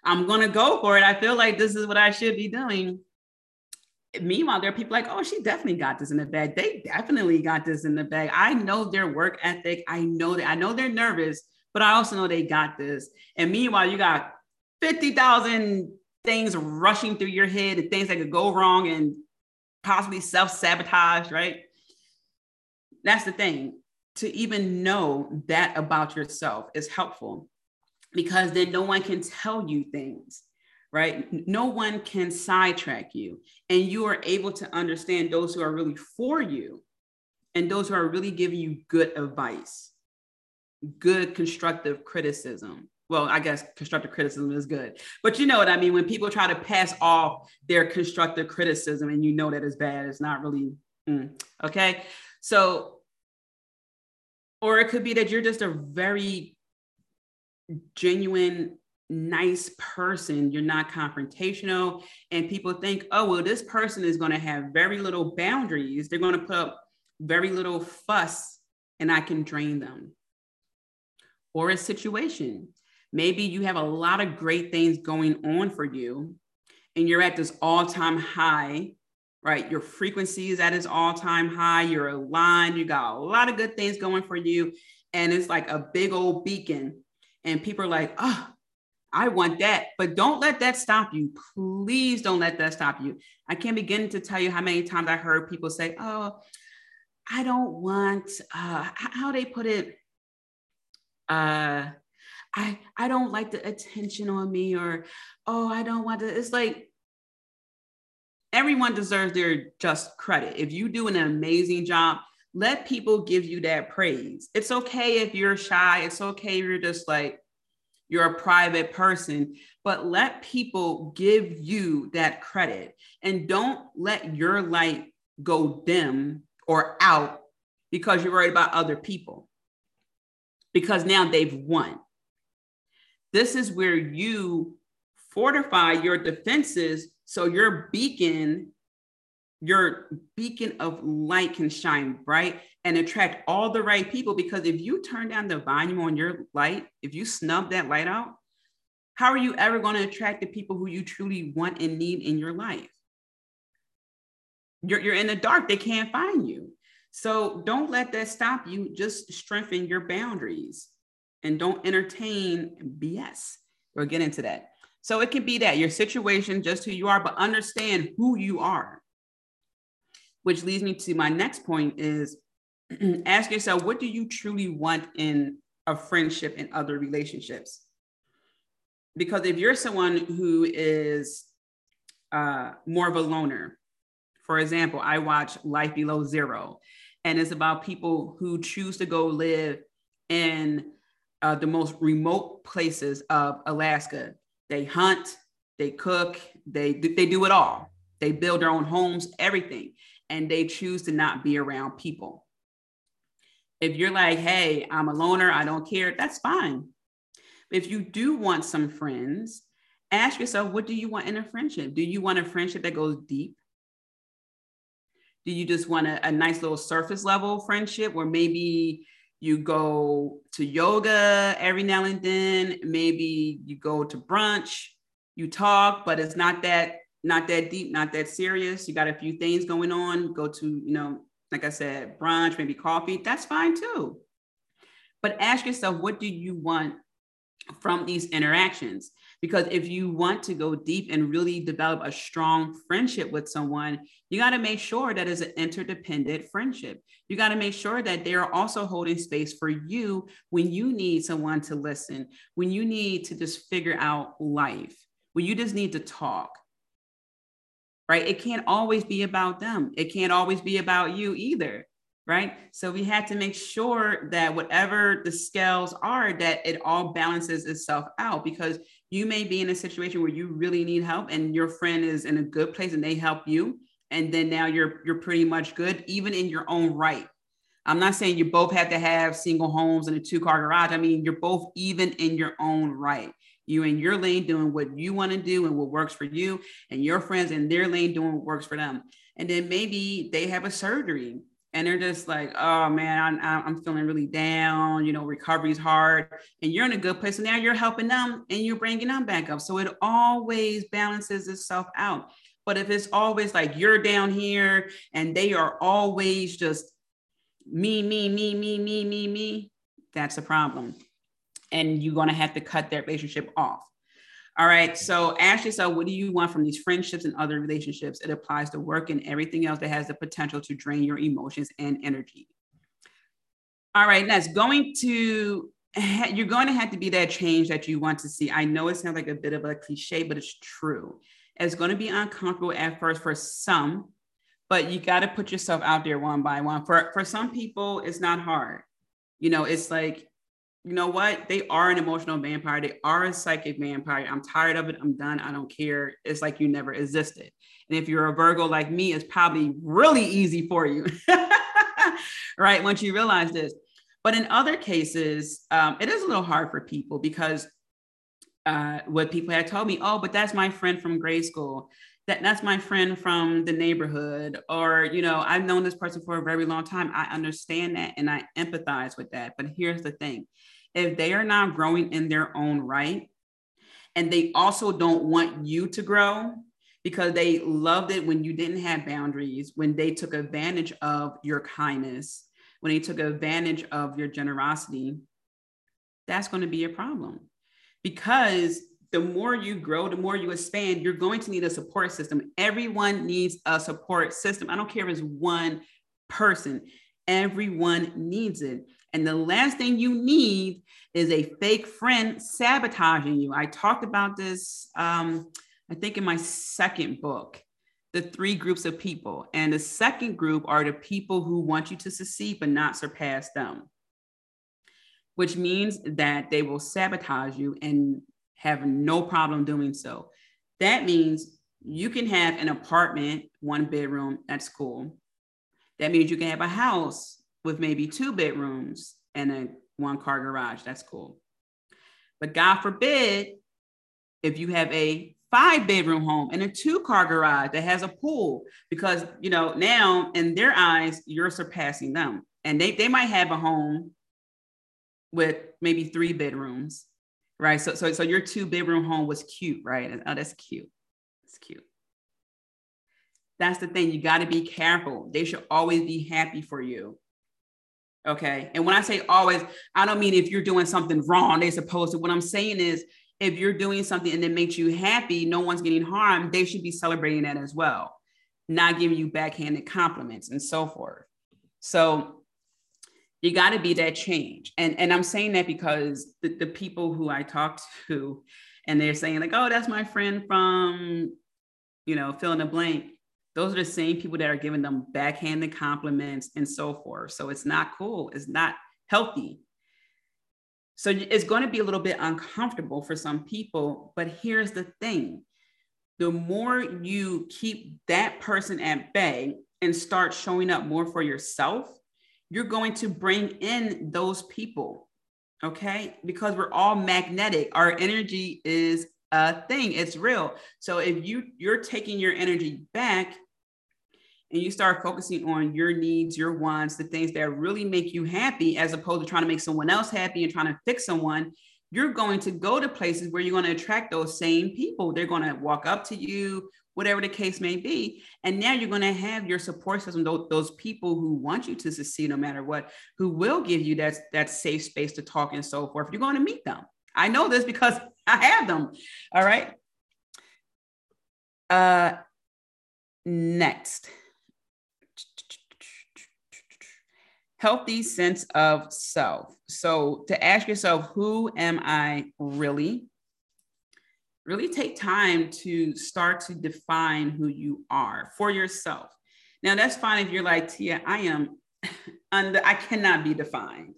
I'm going to go for it. I feel like this is what I should be doing. Meanwhile, there are people like, oh, she definitely got this in the bag. They definitely got this in the bag. I know their work ethic. I know they're nervous, but I also know they got this. And meanwhile, you got 50,000 things rushing through your head and things that could go wrong and possibly self-sabotage, right? That's the thing. To even know that about yourself is helpful because then no one can tell you things, right? No one can sidetrack you. And you are able to understand those who are really for you and those who are really giving you good advice, good constructive criticism. Well, I guess constructive criticism is good, but you know what I mean? When people try to pass off their constructive criticism and you know that it's bad, it's not really, okay. So, or it could be that you're just a very genuine, nice person. You're not confrontational and people think, oh, well, this person is going to have very little boundaries. They're going to put up very little fuss and I can drain them. Or a situation. Maybe you have a lot of great things going on for you and you're at this all-time high, right? Your frequency is at its all-time high. You're aligned. You got a lot of good things going for you. And it's like a big old beacon. And people are like, oh, I want that. But don't let that stop you. Please don't let that stop you. I can't begin to tell you how many times I heard people say, oh, I don't want, how they put it, I don't like the attention on me, or, oh, I don't want to. It's like, everyone deserves their just credit. If you do an amazing job, let people give you that praise. It's okay if you're shy. It's okay if you're just like, you're a private person, but let people give you that credit and don't let your light go dim or out because you're worried about other people. Because now they've won. This is where you fortify your defenses so your beacon of light can shine bright and attract all the right people. Because if you turn down the volume on your light, if you snub that light out, how are you ever going to attract the people who you truly want and need in your life? You're in the dark, they can't find you. So don't let that stop you. Just strengthen your boundaries and don't entertain BS. We'll get into that. So it can be that your situation, just who you are, but understand who you are. Which leads me to my next point is ask yourself, what do you truly want in a friendship and other relationships? Because if you're someone who is more of a loner, for example, I watch Life Below Zero, and it's about people who choose to go live in the most remote places of Alaska. They hunt, they cook, they do it all. They build their own homes, everything. And they choose to not be around people. If you're like, hey, I'm a loner, I don't care, that's fine. If you do want some friends, ask yourself, what do you want in a friendship? Do you want a friendship that goes deep? Do you just want a nice little surface level friendship where maybe you go to yoga every now and then, maybe you go to brunch, you talk, but it's not that deep, not that serious. You got a few things going on, go to, like I said, brunch, maybe coffee, that's fine too. But ask yourself, what do you want from these interactions? Because if you want to go deep and really develop a strong friendship with someone, you got to make sure that it's an interdependent friendship. You got to make sure that they're also holding space for you when you need someone to listen, when you need to just figure out life, when you just need to talk, right? It can't always be about them. It can't always be about you either. Right. So we had to make sure that whatever the scales are, that it all balances itself out, because you may be in a situation where you really need help and your friend is in a good place and they help you. And then now you're pretty much good, even in your own right. I'm not saying you both have to have single homes and a 2-car garage. I mean, you're both even in your own right. You in your lane doing what you want to do and what works for you, and your friends in their lane doing what works for them. And then maybe they have a surgery. And they're just like, oh man, I'm feeling really down, recovery's hard, and you're in a good place. And now you're helping them and you're bringing them back up. So it always balances itself out. But if it's always like you're down here and they are always just me, that's a problem. And you're going to have to cut that relationship off. All right. So ask yourself, what do you want from these friendships and other relationships? It applies to work and everything else that has the potential to drain your emotions and energy. All right. Next, you're going to have to be that change that you want to see. I know it sounds like a bit of a cliche, but it's true. It's going to be uncomfortable at first for some, but you got to put yourself out there one by one. For some people, it's not hard. It's like, you know what? They are an emotional vampire. They are a psychic vampire. I'm tired of it. I'm done. I don't care. It's like you never existed. And if you're a Virgo like me, it's probably really easy for you, right? Once you realize this. But in other cases, it is a little hard for people because what people had told me, oh, but that's my friend from grade school. That's my friend from the neighborhood, or, I've known this person for a very long time. I understand that and I empathize with that. But here's the thing. If they are not growing in their own right, and they also don't want you to grow because they loved it when you didn't have boundaries, when they took advantage of your kindness, when they took advantage of your generosity, that's going to be a problem. Because the more you grow, the more you expand, you're going to need a support system. Everyone needs a support system. I don't care if it's one person. Everyone needs it. And the last thing you need is a fake friend sabotaging you. I talked about this, I think in my second book, the 3 groups of people. And the second group are the people who want you to succeed but not surpass them, which means that they will sabotage you and have no problem doing so. That means you can have an apartment, 1 bedroom, that's cool. That means you can have a house with maybe 2 bedrooms and a 1-car garage, that's cool. But God forbid, if you have a 5-bedroom home and a 2-car garage that has a pool, because now in their eyes, you're surpassing them. And they might have a home with maybe 3 bedrooms. Right. So your 2-bedroom home was cute, right? Oh, that's cute. It's cute. That's the thing. You got to be careful. They should always be happy for you. Okay. And when I say always, I don't mean if you're doing something wrong, they're supposed to. What I'm saying is if you're doing something and it makes you happy, no one's getting harmed, they should be celebrating that as well, not giving you backhanded compliments and so forth. So you got to be that change. And I'm saying that because the people who I talk to and they're saying like, oh, that's my friend from, you know, fill in the blank. Those are the same people that are giving them backhanded compliments and so forth. So it's not cool. It's not healthy. So it's going to be a little bit uncomfortable for some people, but here's the thing. The more you keep that person at bay and start showing up more for yourself, you're going to bring in those people, okay? Because we're all magnetic. Our energy is a thing. It's real. So if you're taking your energy back and you start focusing on your needs, your wants, the things that really make you happy, as opposed to trying to make someone else happy and trying to fix someone, you're going to go to places where you're going to attract those same people. They're going to walk up to you, whatever the case may be. And now you're going to have your support system, those people who want you to succeed no matter what, who will give you that safe space to talk and so forth. You're going to meet them. I know this because I have them. All right. Next. Healthy sense of self. So to ask yourself, who am I really? Really take time to start to define who you are for yourself. Now that's fine if you're like, Tia, I cannot be defined.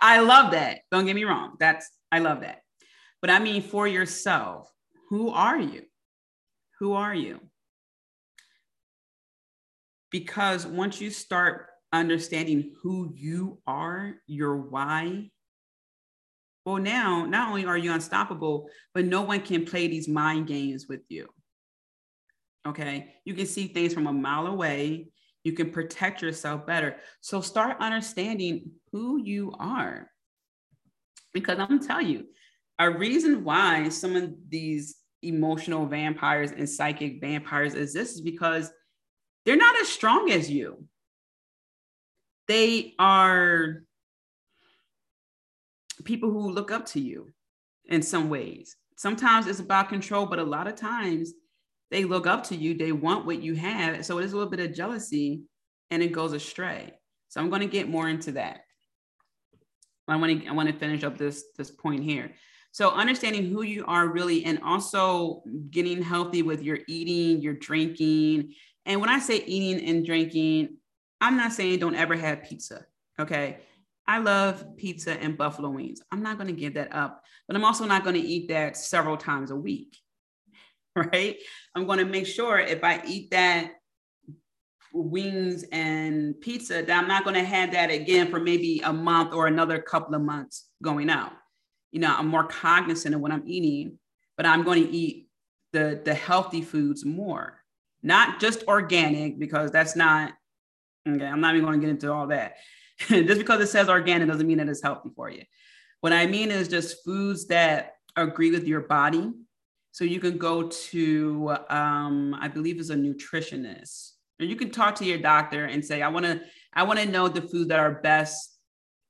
I love that. Don't get me wrong. I love that. But I mean, for yourself, who are you? Who are you? Because once you start understanding who you are, your why, well, now, not only are you unstoppable, but no one can play these mind games with you. Okay. You can see things from a mile away. You can protect yourself better. So start understanding who you are, because I'm telling you, a reason why some of these emotional vampires and psychic vampires exist is because they're not as strong as you. They are people who look up to you in some ways. Sometimes it's about control, but a lot of times they look up to you. They want what you have. So it is a little bit of jealousy and it goes astray. So I'm going to get more into that. I want to finish up this point here. So understanding who you are really, and also getting healthy with your eating, your drinking. And when I say eating and drinking, I'm not saying don't ever have pizza. Okay. I love pizza and buffalo wings. I'm not going to give that up, but I'm also not going to eat that several times a week. Right. I'm going to make sure if I eat that wings and pizza, that I'm not going to have that again for maybe a month or another couple of months going out. You know, I'm more cognizant of what I'm eating, but I'm going to eat the healthy foods more, not just organic, because that's not, okay, I'm not even going to get into all that. Just because it says organic doesn't mean that it's healthy for you. What I mean is just foods that agree with your body. So you can go to, I believe it's a nutritionist, or you can talk to your doctor and say, I want to know the foods that are best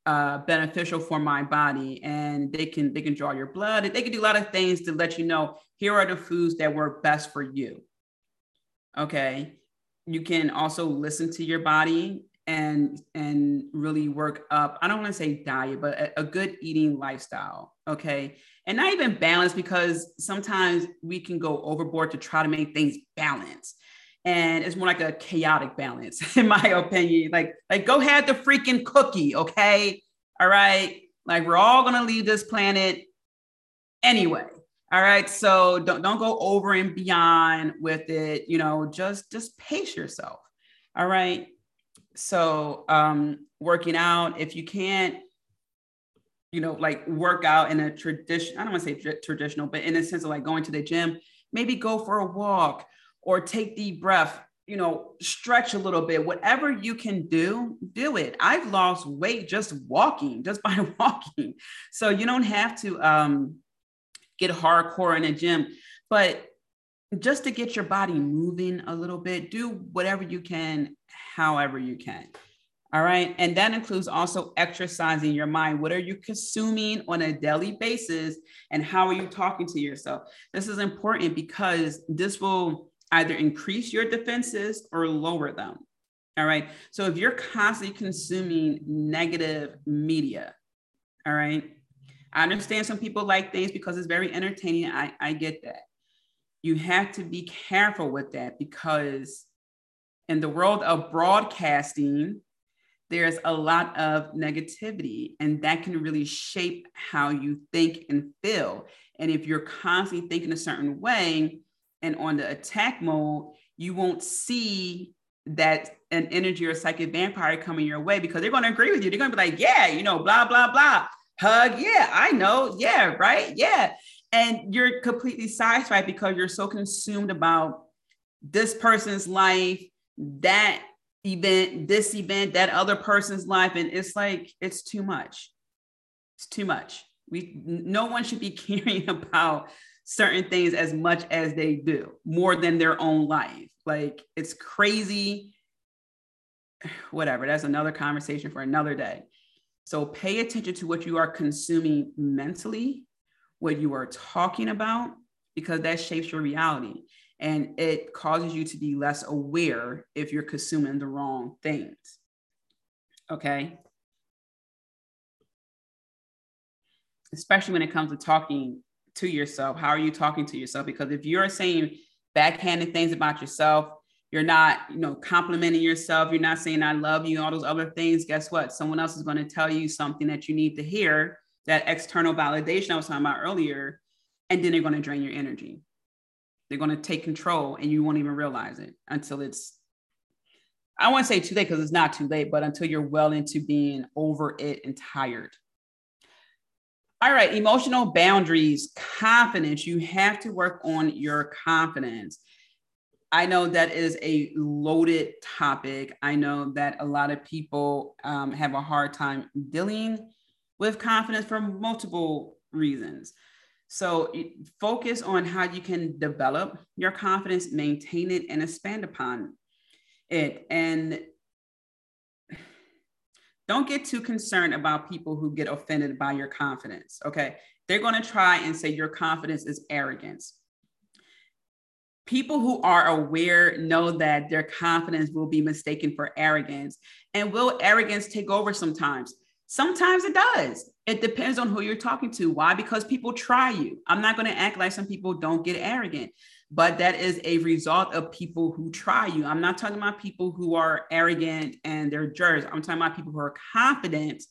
beneficial for my body. And they can draw your blood. They can do a lot of things to let you know, here are the foods that work best for you. Okay. You can also listen to your body and really work up, I don't want to say diet, but a good eating lifestyle, okay? And not even balance, because sometimes we can go overboard to try to make things balanced. And it's more like a chaotic balance, in my opinion. Like go have the freaking cookie, okay? All right? Like, we're all going to leave this planet anyway. All right, so don't go over and beyond with it, you know, just pace yourself, all right? So working out, if you can't, you know, like work out in a tradition, I don't want to say traditional, but in a sense of like going to the gym, maybe go for a walk or take deep breath, you know, stretch a little bit, whatever you can do, do it. I've lost weight just by walking. So you don't have to, get hardcore in a gym, but just to get your body moving a little bit, do whatever you can, however you can. All right. And that includes also exercising your mind. What are you consuming on a daily basis? And how are you talking to yourself? This is important because this will either increase your defenses or lower them. All right. So if you're constantly consuming negative media, all right, I understand some people like things because it's very entertaining. I get that. You have to be careful with that because in the world of broadcasting, there's a lot of negativity, and that can really shape how you think and feel. And if you're constantly thinking a certain way and on the attack mode, you won't see that an energy or psychic vampire coming your way because they're going to agree with you. They're going to be like, yeah, you know, blah, blah, blah. Hug. Yeah, I know. Yeah, right. Yeah. And you're completely satisfied because you're so consumed about this person's life, that event, this event, that other person's life. And it's like, it's too much. It's too much. No one should be caring about certain things as much as they do, more than their own life. Like, it's crazy. Whatever. That's another conversation for another day. So pay attention to what you are consuming mentally, what you are talking about, because that shapes your reality. And it causes you to be less aware if you're consuming the wrong things. Okay. Especially when it comes to talking to yourself. How are you talking to yourself? Because if you're saying backhanded things about yourself, you're not, you know, complimenting yourself, you're not saying, I love you, all those other things. Guess what? Someone else is going to tell you something that you need to hear, that external validation I was talking about earlier. And then they're going to drain your energy. They're going to take control and you won't even realize it until it's, I won't say too late because it's not too late, but until you're well into being over it and tired. All right. Emotional boundaries, confidence. You have to work on your confidence. I know that is a loaded topic. I know that a lot of people have a hard time dealing with confidence for multiple reasons. So focus on how you can develop your confidence, maintain it, and expand upon it. And don't get too concerned about people who get offended by your confidence, okay? They're going to try and say your confidence is arrogance. People who are aware know that their confidence will be mistaken for arrogance. And will arrogance take over sometimes? Sometimes it does. It depends on who you're talking to. Why? Because people try you. I'm not going to act like some people don't get arrogant, but that is a result of people who try you. I'm not talking about people who are arrogant and they're jerks. I'm talking about people who are confident,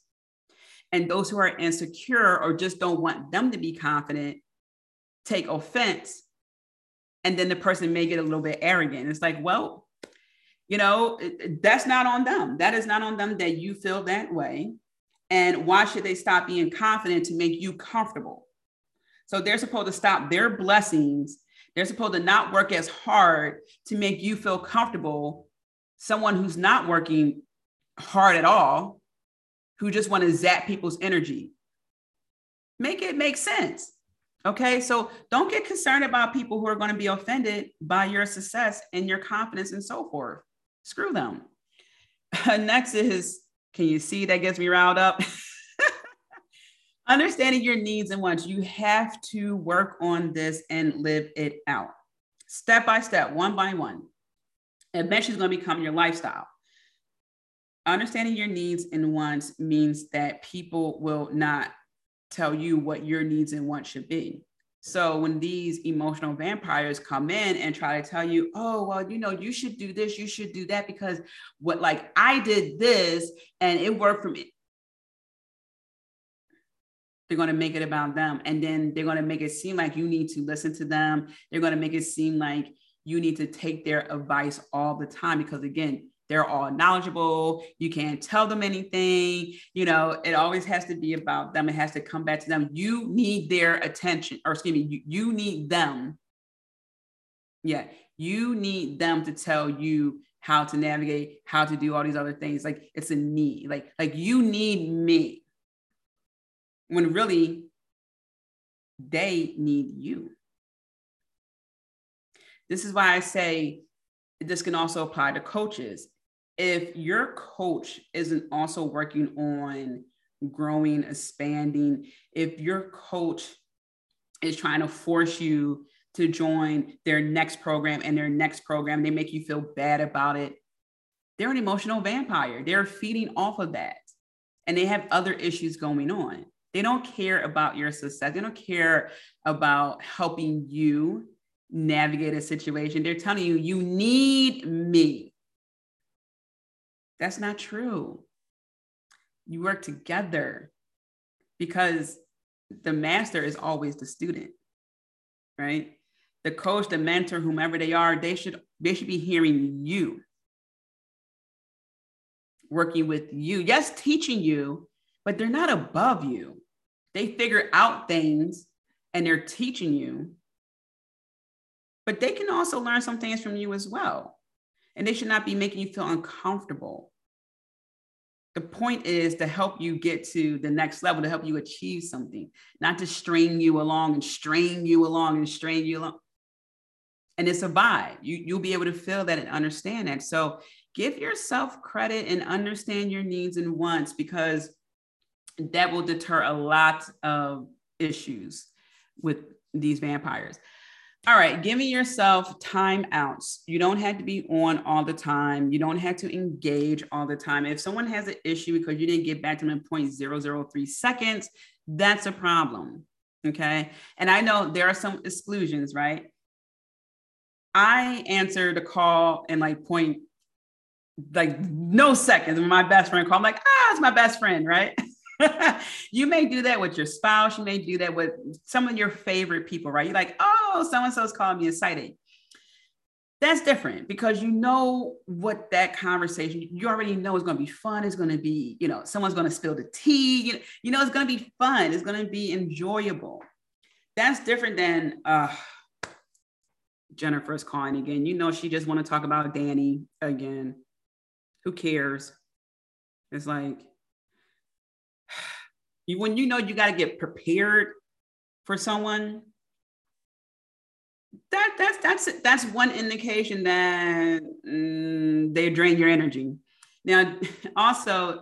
and those who are insecure or just don't want them to be confident take offense. And then the person may get a little bit arrogant. It's like, well, you know, that's not on them. That is not on them that you feel that way. And why should they stop being confident to make you comfortable? So they're supposed to stop their blessings. They're supposed to not work as hard to make you feel comfortable. Someone who's not working hard at all, who just want to zap people's energy. Make it make sense. Okay, so don't get concerned about people who are going to be offended by your success and your confidence and so forth. Screw them. Next is, can you see that gets me riled up? Understanding your needs and wants. You have to work on this and live it out. Step by step, one by one. Eventually, it's going to become your lifestyle. Understanding your needs and wants means that people will not tell you what your needs and wants should be. So when these emotional vampires come in and try to tell you, oh, well, you know, you should do this, you should do that, because what, like, I did this and it worked for me. They're going to make it about them. And then they're going to make it seem like you need to listen to them. They're going to make it seem like you need to take their advice all the time, because again, they're all knowledgeable. You can't tell them anything. You know, it always has to be about them. It has to come back to them. You need their attention, or excuse me, you need them. Yeah. You need them to tell you how to navigate, how to do all these other things. Like, it's a need, like you need me, when really they need you. This is why I say this can also apply to coaches. If your coach isn't also working on growing, expanding, if your coach is trying to force you to join their next program and their next program, they make you feel bad about it. They're an emotional vampire. They're feeding off of that. And they have other issues going on. They don't care about your success. They don't care about helping you navigate a situation. They're telling you, you need me. That's not true. You work together because the master is always the student, right? The coach, the mentor, whomever they are, they should be hearing you, working with you, yes, teaching you, but they're not above you. They figure out things and they're teaching you, but they can also learn some things from you as well. And they should not be making you feel uncomfortable. The point is to help you get to the next level, to help you achieve something, not to string you along and strain you along and strain you along. And it's a vibe. You'll be able to feel that and understand that. So give yourself credit and understand your needs and wants, because that will deter a lot of issues with these vampires. All right, giving yourself time outs. You don't have to be on all the time. You don't have to engage all the time. If someone has an issue because you didn't get back to them in 0.003 seconds, that's a problem, okay? And I know there are some exclusions, right? I answered a call in no seconds when my best friend called. I'm like, it's my best friend, right? You may do that with your spouse. You may do that with some of your favorite people, right? You're like, so-and-so's calling me excited. That's different because you know what that conversation, you already know it's going to be fun. It's going to be, someone's going to spill the tea. You know, it's going to be fun. It's going to be enjoyable. That's different than Jennifer's calling again. You know, she just want to talk about Danny again. Who cares? It's like, when you know you got to get prepared for someone, that's one indication that they drain your energy. Now, also,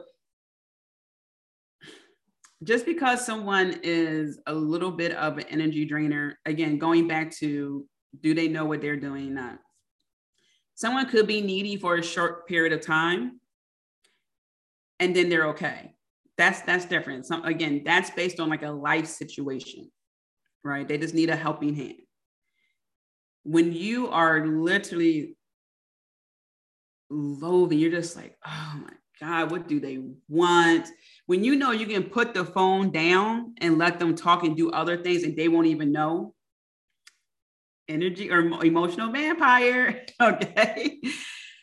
just because someone is a little bit of an energy drainer, again, going back to, do they know what they're doing or not? Someone could be needy for a short period of time, and then they're okay. That's different. So again, that's based on a life situation, right? They just need a helping hand. When you are literally loathing, you're just like, oh my God, what do they want? When you know you can put the phone down and let them talk and do other things and they won't even know, energy or emotional vampire, okay?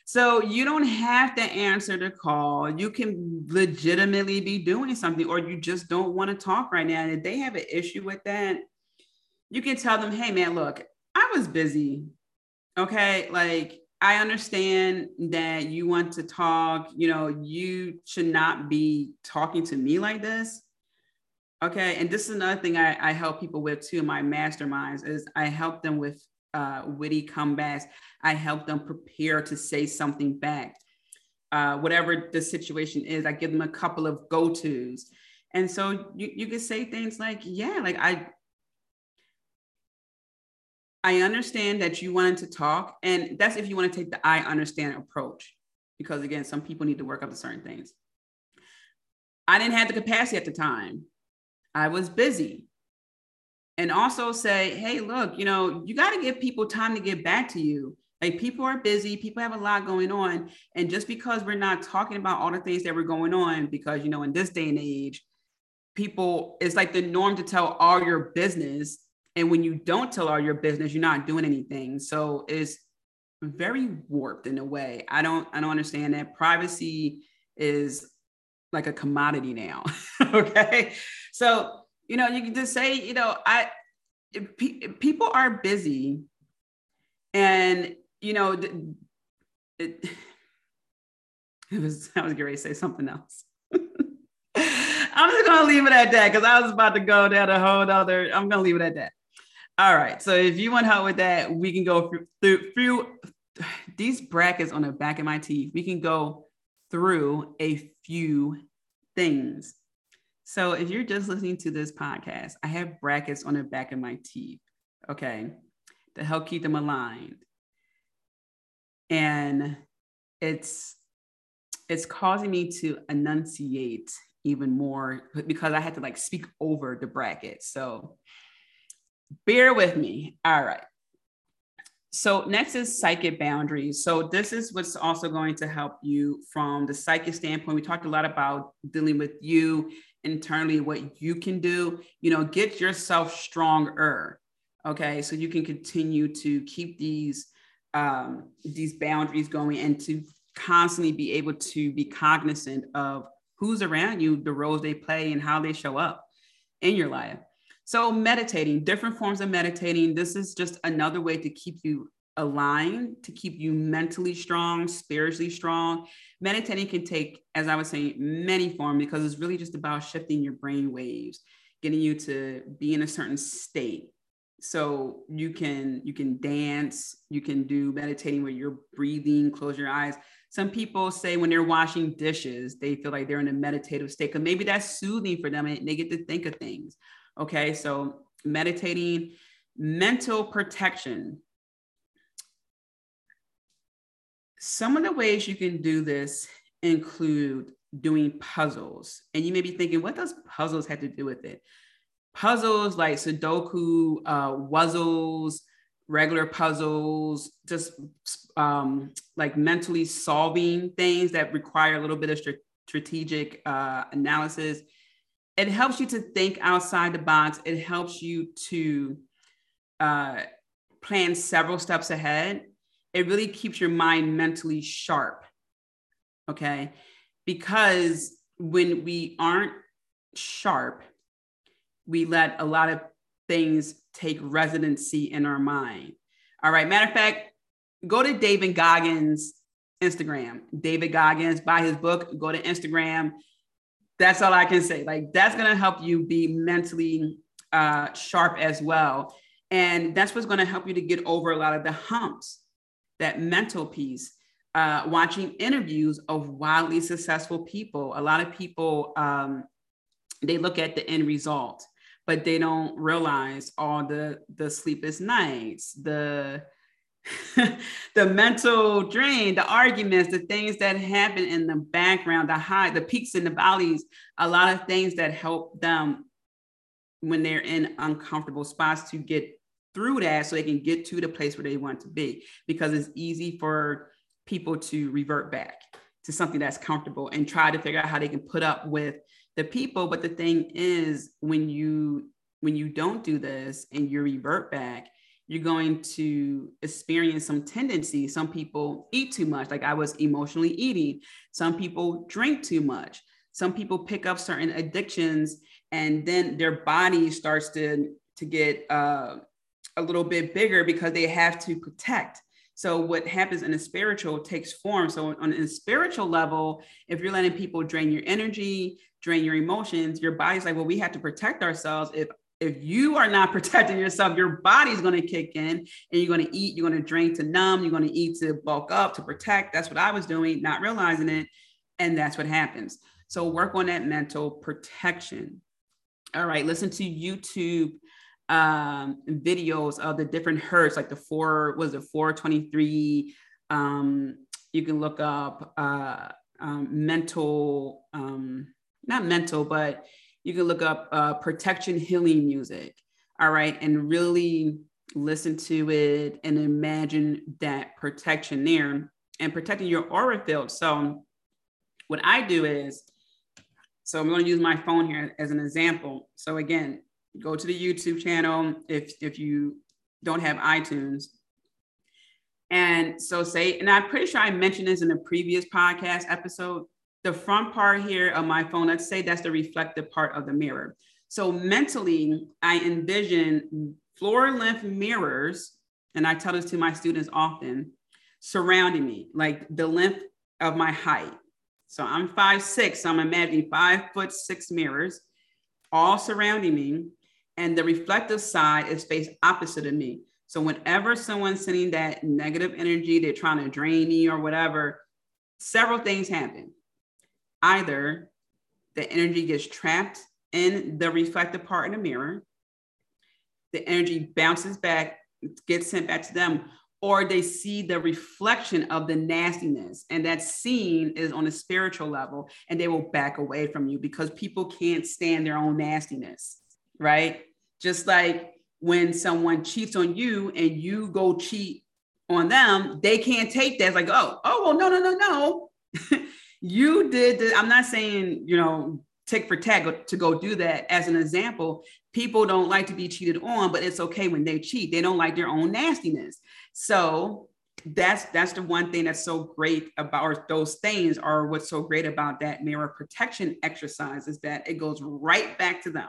So you don't have to answer the call. You can legitimately be doing something, or you just don't want to talk right now. And if they have an issue with that, you can tell them, hey man, look, I was busy. Okay. I understand that you want to talk, you should not be talking to me like this. Okay. And this is another thing I help people with too, in my masterminds, is I help them with witty comebacks. I help them prepare to say something back. Whatever the situation is, I give them a couple of go-tos. And so you can say things like, yeah, I understand that you wanted to talk. And that's if you want to take the I understand approach, because again, some people need to work up to certain things. I didn't have the capacity at the time. I was busy. And also say, hey, look, you got to give people time to get back to you. People are busy. People have a lot going on. And just because we're not talking about all the things that were going on, because, in this day and age, people, it's the norm to tell all your business. And when you don't tell all your business, you're not doing anything. So it's very warped in a way. I don't understand that. Privacy is a commodity now. Okay. So, you can just say, people are busy, and, I was going to say something else. I'm just going to leave it at that, because I was about to go down a whole other, I'm going to leave it at that. All right. So if you want help with that, we can go through these brackets on the back of my teeth. We can go through a few things. So if you're just listening to this podcast, I have brackets on the back of my teeth, okay, to help keep them aligned. And it's causing me to enunciate even more because I had to like speak over the bracket. So bear with me. All right. So next is psychic boundaries. So this is what's also going to help you from the psychic standpoint. We talked a lot about dealing with you internally, what you can do, you know, get yourself stronger. Okay. So you can continue to keep these boundaries going and to constantly be able to be cognizant of who's around you, the roles they play and how they show up in your life. So meditating, different forms of meditating. This is just another way to keep you aligned, to keep you mentally strong, spiritually strong. Meditating can take, as I was saying, many forms because it's really just about shifting your brain waves, getting you to be in a certain state. So you can dance, you can do meditating where you're breathing, close your eyes. Some people say when they're washing dishes, they feel like they're in a meditative state because maybe that's soothing for them and they get to think of things. Okay, so meditating, mental protection. Some of the ways you can do this include doing puzzles. And you may be thinking, what does puzzles have to do with it? Puzzles like Sudoku, wuzzles, regular puzzles, just like mentally solving things that require a little bit of strategic analysis. It helps you to think outside the box. It helps you to plan several steps ahead. It really keeps your mind mentally sharp, okay? Because when we aren't sharp, we let a lot of things take residency in our mind. All right. Matter of fact, go to David Goggins' Instagram. David Goggins, buy his book, go to Instagram. That's all I can say. Like that's going to help you be mentally sharp as well. And that's what's going to help you to get over a lot of the humps, that mental piece. Watching interviews of wildly successful people. A lot of people, they look at the end result, but they don't realize all the sleepless nights, the, the mental drain, the arguments, the things that happen in the background, the high, the peaks and the valleys, a lot of things that help them when they're in uncomfortable spots to get through that so they can get to the place where they want to be, because it's easy for people to revert back to something that's comfortable and try to figure out how they can put up with the people. But the thing is, when you don't do this and you revert back, you're going to experience some tendency. Some people eat too much. Like I was emotionally eating. Some people drink too much. Some people pick up certain addictions and then their body starts to get a little bit bigger because they have to protect. So what happens in the spiritual takes form. So on a spiritual level, if you're letting people drain your energy, drain your emotions, your body's like, well, we have to protect ourselves. If you are not protecting yourself, your body's going to kick in and you're going to eat, you're going to drink to numb, you're going to eat to bulk up, to protect. That's what I was doing, not realizing it. And that's what happens. So work on that mental protection. All right. Listen to YouTube videos of the different hertz, like the 423. You can look up you can look up protection healing music. All right. And really listen to it and imagine that protection there and protecting your aura field. So what I do is, so I'm going to use my phone here as an example. So again, go to the YouTube channel if you don't have iTunes. And so say, and I'm pretty sure I mentioned this in a previous podcast episode, the front part here of my phone, let's say that's the reflective part of the mirror. So mentally, I envision floor length mirrors, and I tell this to my students often, surrounding me, like the length of my height. So I'm 5'6", so I'm imagining 5'6" mirrors all surrounding me. And the reflective side is faced opposite of me. So whenever someone's sending that negative energy, they're trying to drain me or whatever, several things happen. Either the energy gets trapped in the reflective part in the mirror, the energy bounces back, gets sent back to them, or they see the reflection of the nastiness, and that scene is on a spiritual level, and they will back away from you because people can't stand their own nastiness, right? Just like when someone cheats on you and you go cheat on them, they can't take that. It's like, well, no. You did this. I'm not saying, tick for tack to go do that as an example. People don't like to be cheated on, but it's okay when they cheat. They don't like their own nastiness. So that's the one thing that's so great about, or those things are what's so great about that mirror protection exercise, is that it goes right back to them.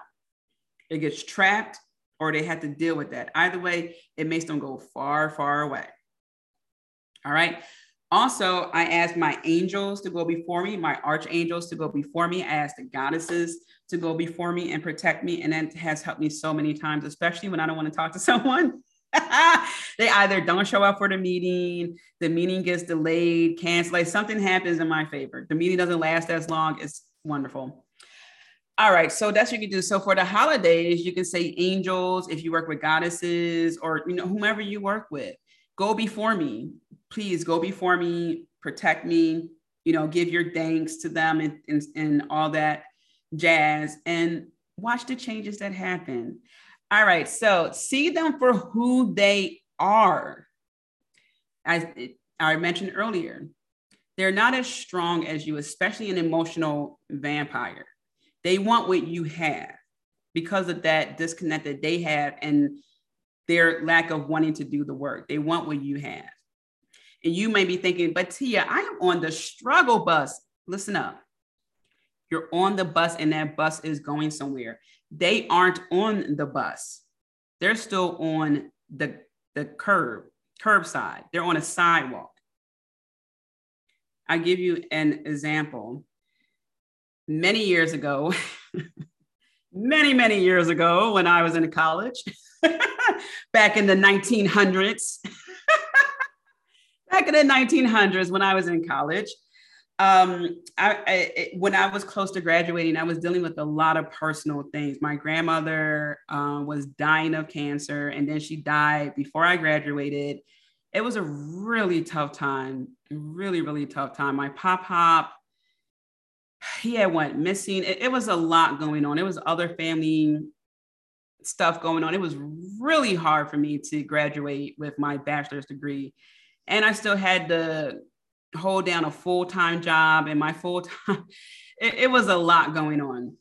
It gets trapped, or they have to deal with that. Either way, it makes them go far, far away. All right. Also, I asked my angels to go before me, my archangels to go before me. I asked the goddesses to go before me and protect me. And that has helped me so many times, especially when I don't want to talk to someone. They either don't show up for the meeting gets delayed, canceled, like something happens in my favor. The meeting doesn't last as long. It's wonderful. All right, so that's what you can do. So for the holidays, you can say angels, if you work with goddesses, or whomever you work with, go before me. Please go before me, protect me, give your thanks to them and all that jazz, and watch the changes that happen. All right. So see them for who they are. I mentioned earlier, they're not as strong as you, especially an emotional vampire. They want what you have because of that disconnect that they have and their lack of wanting to do the work. They want what you have. And you may be thinking, but Tia, I am on the struggle bus. Listen up. You're on the bus, and that bus is going somewhere. They aren't on the bus. They're still on the curbside. They're on a sidewalk. I give you an example. Many years ago, many years ago, when I was in college, back in the 1900s, back in the 1900s, when I was in college, when I was close to graduating, I was dealing with a lot of personal things. My grandmother was dying of cancer, and then she died before I graduated. It was a really tough time, really tough time. My pop, he had went missing. It was a lot going on. It was other family stuff going on. It was really hard for me to graduate with my bachelor's degree. And I still had to hold down a full-time job, and my full-time, it was a lot going on.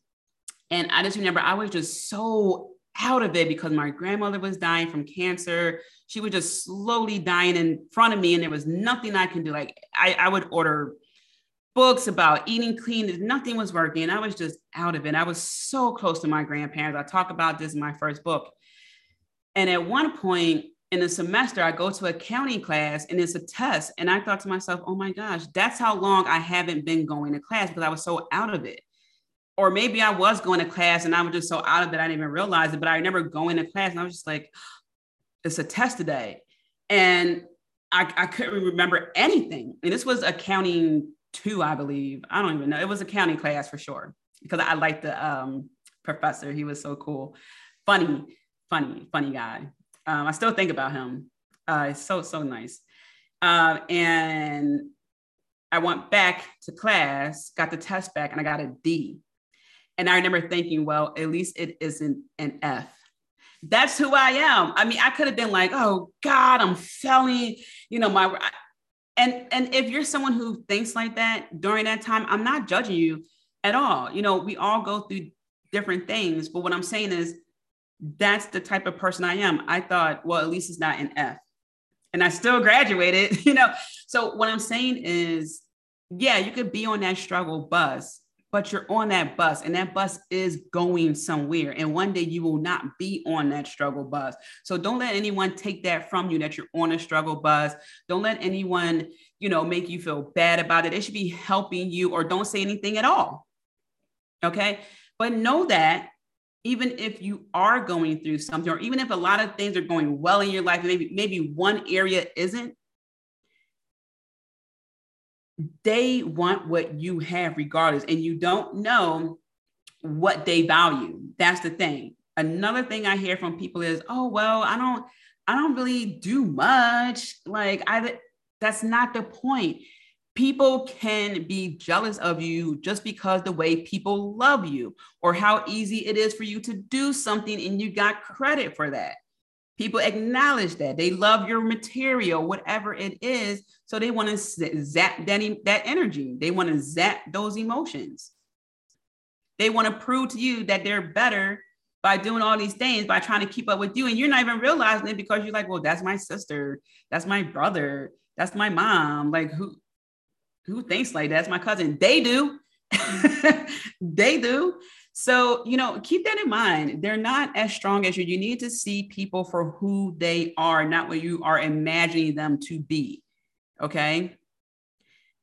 And I just remember I was just so out of it because my grandmother was dying from cancer. She was just slowly dying in front of me, and there was nothing I can do. Like I would order books about eating clean, nothing was working. And I was just out of it. I was so close to my grandparents. I talk about this in my first book. And at one point, in the semester, I go to accounting class, and it's a test. And I thought to myself, oh my gosh, that's how long I haven't been going to class, because I was so out of it. Or maybe I was going to class and I was just so out of it, I didn't even realize it. But I remember going to class and I was just like, it's a test today. And I couldn't remember anything. And this was accounting 2, I believe. I don't even know. It was accounting class for sure, because I liked the professor. He was so cool. Funny guy. I still think about him. It's so nice. And I went back to class, got the test back, and I got a D. And I remember thinking, well, at least it isn't an F. That's who I am. I mean, I could have been like, oh God, I'm failing, and if you're someone who thinks like that during that time, I'm not judging you at all. We all go through different things, but what I'm saying is, that's the type of person I am. I thought, well, at least it's not an F. And I still graduated, So what I'm saying is, yeah, you could be on that struggle bus, but you're on that bus, and that bus is going somewhere. And one day you will not be on that struggle bus. So don't let anyone take that from you, that you're on a struggle bus. Don't let anyone, make you feel bad about it. It should be helping you, or don't say anything at all. Okay. But know that even if you are going through something, or even if a lot of things are going well in your life, maybe one area isn't, they want what you have regardless. And you don't know what they value. That's the thing. Another thing I hear from people is, oh, well, I don't really do much. Like, that's not the point. People can be jealous of you just because the way people love you or how easy it is for you to do something and you got credit for that. People acknowledge that. They love your material, whatever it is. So they want to zap that energy. They want to zap those emotions. They want to prove to you that they're better by doing all these things, by trying to keep up with you. And you're not even realizing it because you're like, well, that's my sister. That's my brother. That's my mom. Like, who thinks like that? That's my cousin. They do. They do. So, keep that in mind. They're not as strong as you. You need to see people for who they are, not what you are imagining them to be. Okay.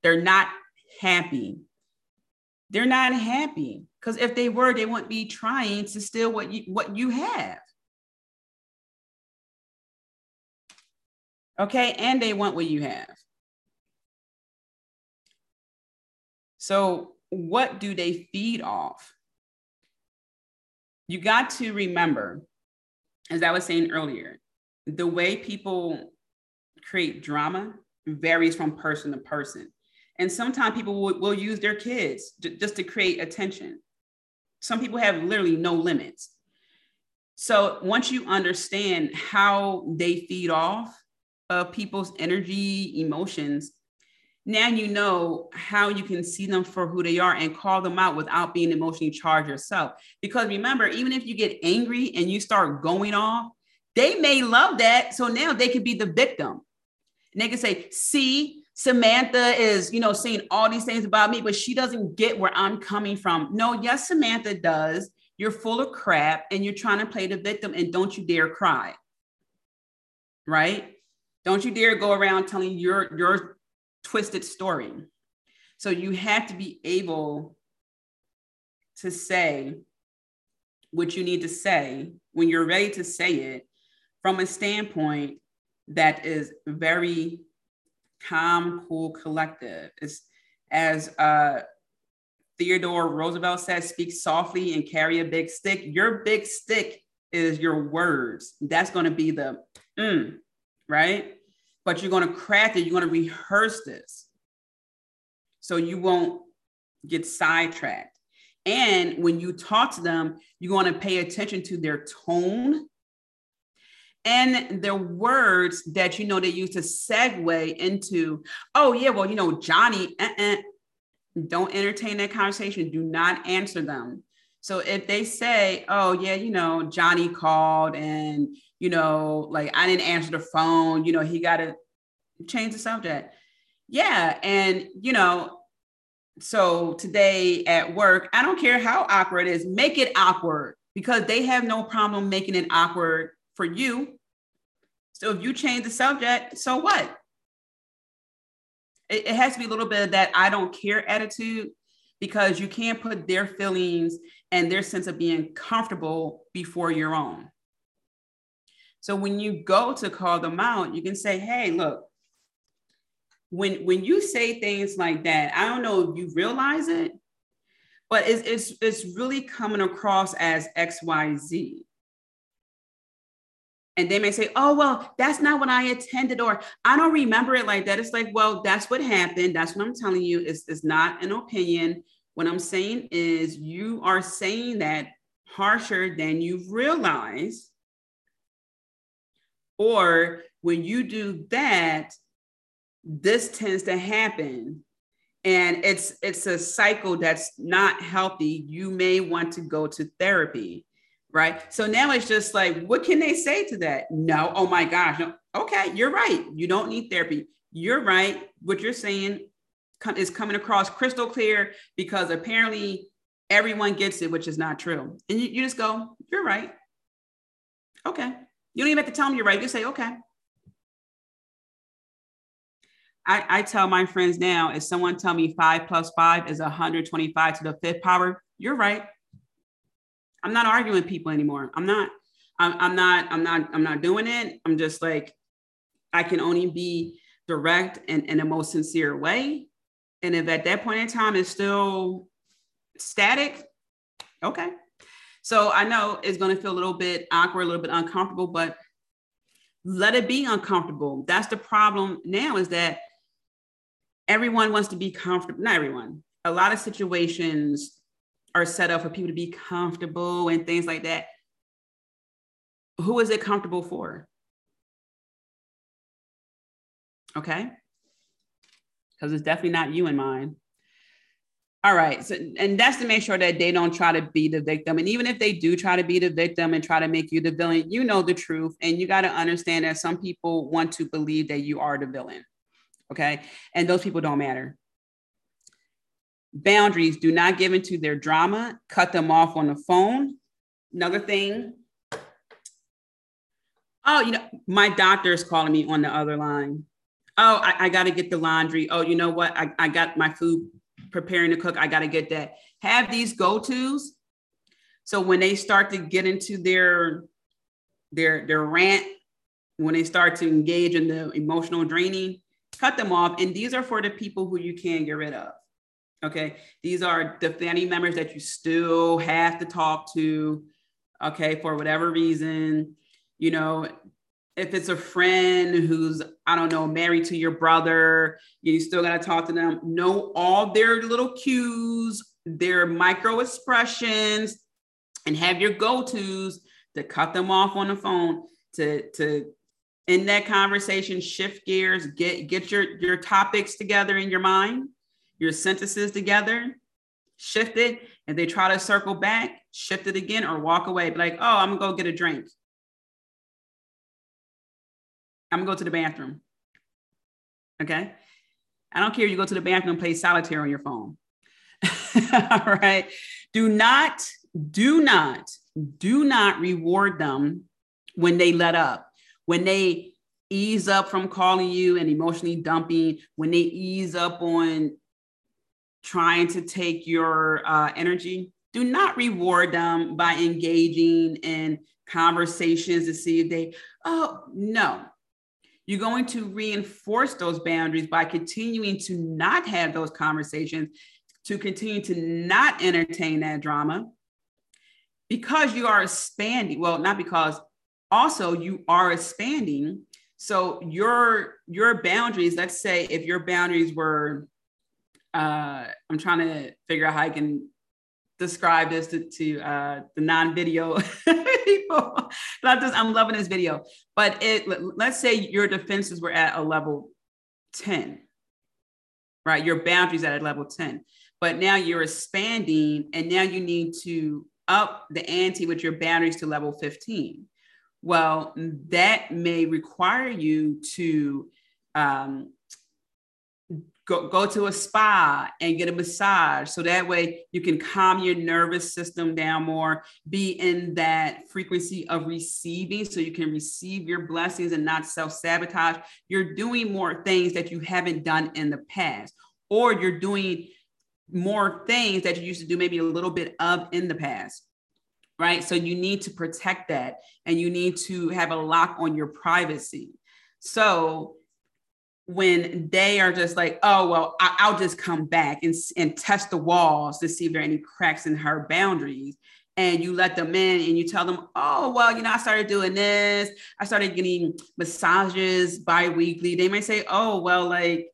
They're not happy. They're not happy because if they were, they wouldn't be trying to steal what you have. Okay. And they want what you have. So what do they feed off? You got to remember, as I was saying earlier, the way people create drama varies from person to person. And sometimes people will use their kids just to create attention. Some people have literally no limits. So once you understand how they feed off of people's energy, emotions, now you know how you can see them for who they are and call them out without being emotionally charged yourself. Because remember, even if you get angry and you start going off, they may love that. So now they can be the victim. And they can say, see, Samantha is, saying all these things about me, but she doesn't get where I'm coming from. No, yes, Samantha does. You're full of crap and you're trying to play the victim and don't you dare cry. Right? Don't you dare go around telling your twisted story. So you have to be able to say what you need to say when you're ready to say it from a standpoint that is very calm, cool, collective. It's as Theodore Roosevelt said, speak softly and carry a big stick. Your big stick is your words. That's going to be the right? But you're going to craft it. You're going to rehearse this so you won't get sidetracked. And when you talk to them, you're going to pay attention to their tone and their words that, they use to segue into, oh yeah, well, Johnny, don't entertain that conversation. Do not answer them. So if they say, oh yeah, Johnny called and, I didn't answer the phone, he got to change the subject. Yeah. And, so today at work, I don't care how awkward it is, make it awkward because they have no problem making it awkward for you. So if you change the subject, so what? It has to be a little bit of that I don't care attitude because you can't put their feelings and their sense of being comfortable before your own. So when you go to call them out, you can say, hey, look, when you say things like that, I don't know if you realize it, but it's really coming across as X, Y, Z. And they may say, oh, well, that's not what I intended, or I don't remember it like that. It's like, well, that's what happened. That's what I'm telling you. It's not an opinion. What I'm saying is you are saying that harsher than you realize. Or when you do that, this tends to happen. And it's a cycle that's not healthy. You may want to go to therapy, right? So now it's just like, what can they say to that? No, oh my gosh. No. Okay, you're right. You don't need therapy. You're right. What you're saying is coming across crystal clear because apparently everyone gets it, which is not true. And you just go, you're right. Okay. You don't even have to tell them you're right. You say, okay. I tell my friends now, if someone tell me 5 + 5 is 125 to the 5th power, you're right. I'm not arguing with people anymore. I'm not doing it. I'm just like, I can only be direct and in the most sincere way. And if at that point in time, it's still static, okay. So I know it's going to feel a little bit awkward, a little bit uncomfortable, but Let it be uncomfortable. That's the problem now, is that everyone wants to be comfortable. Not everyone. A lot of situations are set up for people to be comfortable and things like that. Who is it comfortable for? Okay. Because it's definitely not you in mind. All right. So, and that's to make sure that they don't try to be the victim. And even if they do try to be the victim and try to make you the villain, you know the truth. And you got to understand that some people want to believe that you are the villain. Okay. And those people don't matter. Boundaries. Do not give into their drama. Cut them off on the phone. Another thing. Oh, you know, my doctor is calling me on the other line. Oh, I got to get the laundry. Oh, you know what? I got my food preparing to cook. I got to get that. Have these go-tos. So when they start to get into their rant, when they start to engage in the emotional draining, cut them off. And these are for the people who you can get rid of. Okay. These are the family members that you still have to talk to. Okay. For whatever reason, you know, if it's a friend who's, I don't know, married to your brother, you still got to talk to them. Know all their little cues, their micro expressions, and have your go-tos to cut them off on the phone, to end that conversation, shift gears, get your topics together in your mind, your sentences together, shift it. And they try to circle back, shift it again, or walk away. Be like, oh, I'm going to go get a drink. I'm gonna go to the bathroom. Okay. I don't care if you go to the bathroom and play solitaire on your phone. All right. Do not reward them when they let up, when they ease up from calling you and emotionally dumping, when they ease up on trying to take your energy. Do not reward them by engaging in conversations to see if they, oh, no. You're going to reinforce those boundaries by continuing to not have those conversations, to continue to not entertain that drama, because you are expanding. Well, not because, also you are expanding. So your boundaries, let's say if your boundaries were, I'm trying to figure out how I can describe this to the non-video people. I'm loving this video. But let's say your defenses were at a level 10, right? Your boundaries at a level 10, but now you're expanding and now you need to up the ante with your boundaries to level 15. Well, that may require you to go to a spa and get a massage. So that way you can calm your nervous system down more, be in that frequency of receiving so you can receive your blessings and not self-sabotage. You're doing more things that you haven't done in the past, or you're doing more things that you used to do maybe a little bit of in the past, right? So you need to protect that and you need to have a lock on your privacy. So when they are just like, oh, well, I'll just come back and test the walls to see if there are any cracks in her boundaries. And you let them in and you tell them, oh, well, you know, I started doing this. I started getting massages bi-weekly. They might say, oh, well, like,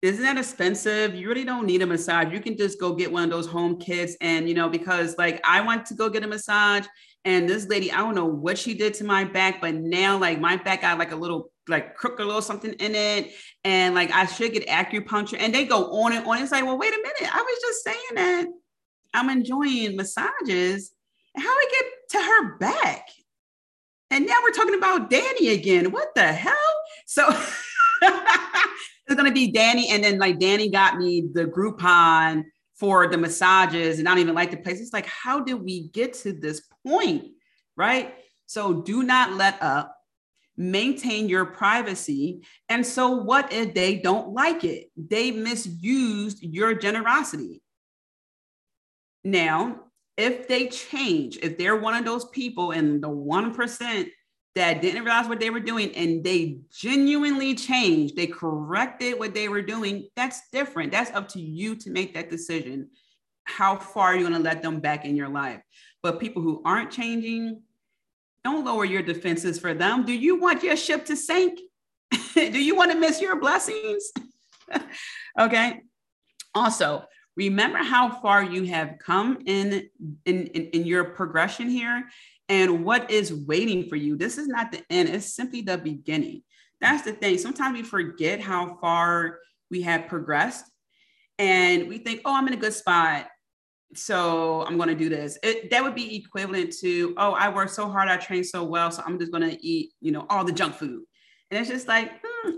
isn't that expensive? You really don't need a massage. You can just go get one of those home kits. And, you know, because like I went to go get a massage and this lady, I don't know what she did to my back, but now like my back got like a little like crook, a little something in it. And like, I should get acupuncture. And they go on and on. It's like, well, wait a minute. I was just saying that I'm enjoying massages. How do I get to her back? And now we're talking about Danny again. What the hell? So it's going to be Danny. And then like Danny got me the Groupon for the massages and I don't even like the place. It's like, how did we get to this point? Right? So do not let up. Maintain your privacy. And so what if they don't like it? They misused your generosity. Now, if they change, if they're one of those people and the 1% that didn't realize what they were doing and they genuinely changed, they corrected what they were doing, that's different. That's up to you to make that decision. How far are you going to let them back in your life? But people who aren't changing, Don't lower your defenses for them. Do you want your ship to sink? Do you want to miss your blessings? Okay. Also, remember how far you have come in your progression here and what is waiting for you. This is not the end. It's simply the beginning. That's the thing. Sometimes we forget how far we have progressed and we think, oh, I'm in a good spot, so I'm going to do this. That would be equivalent to, oh, I worked so hard, I trained so well, so I'm just going to eat, all the junk food. And it's just like,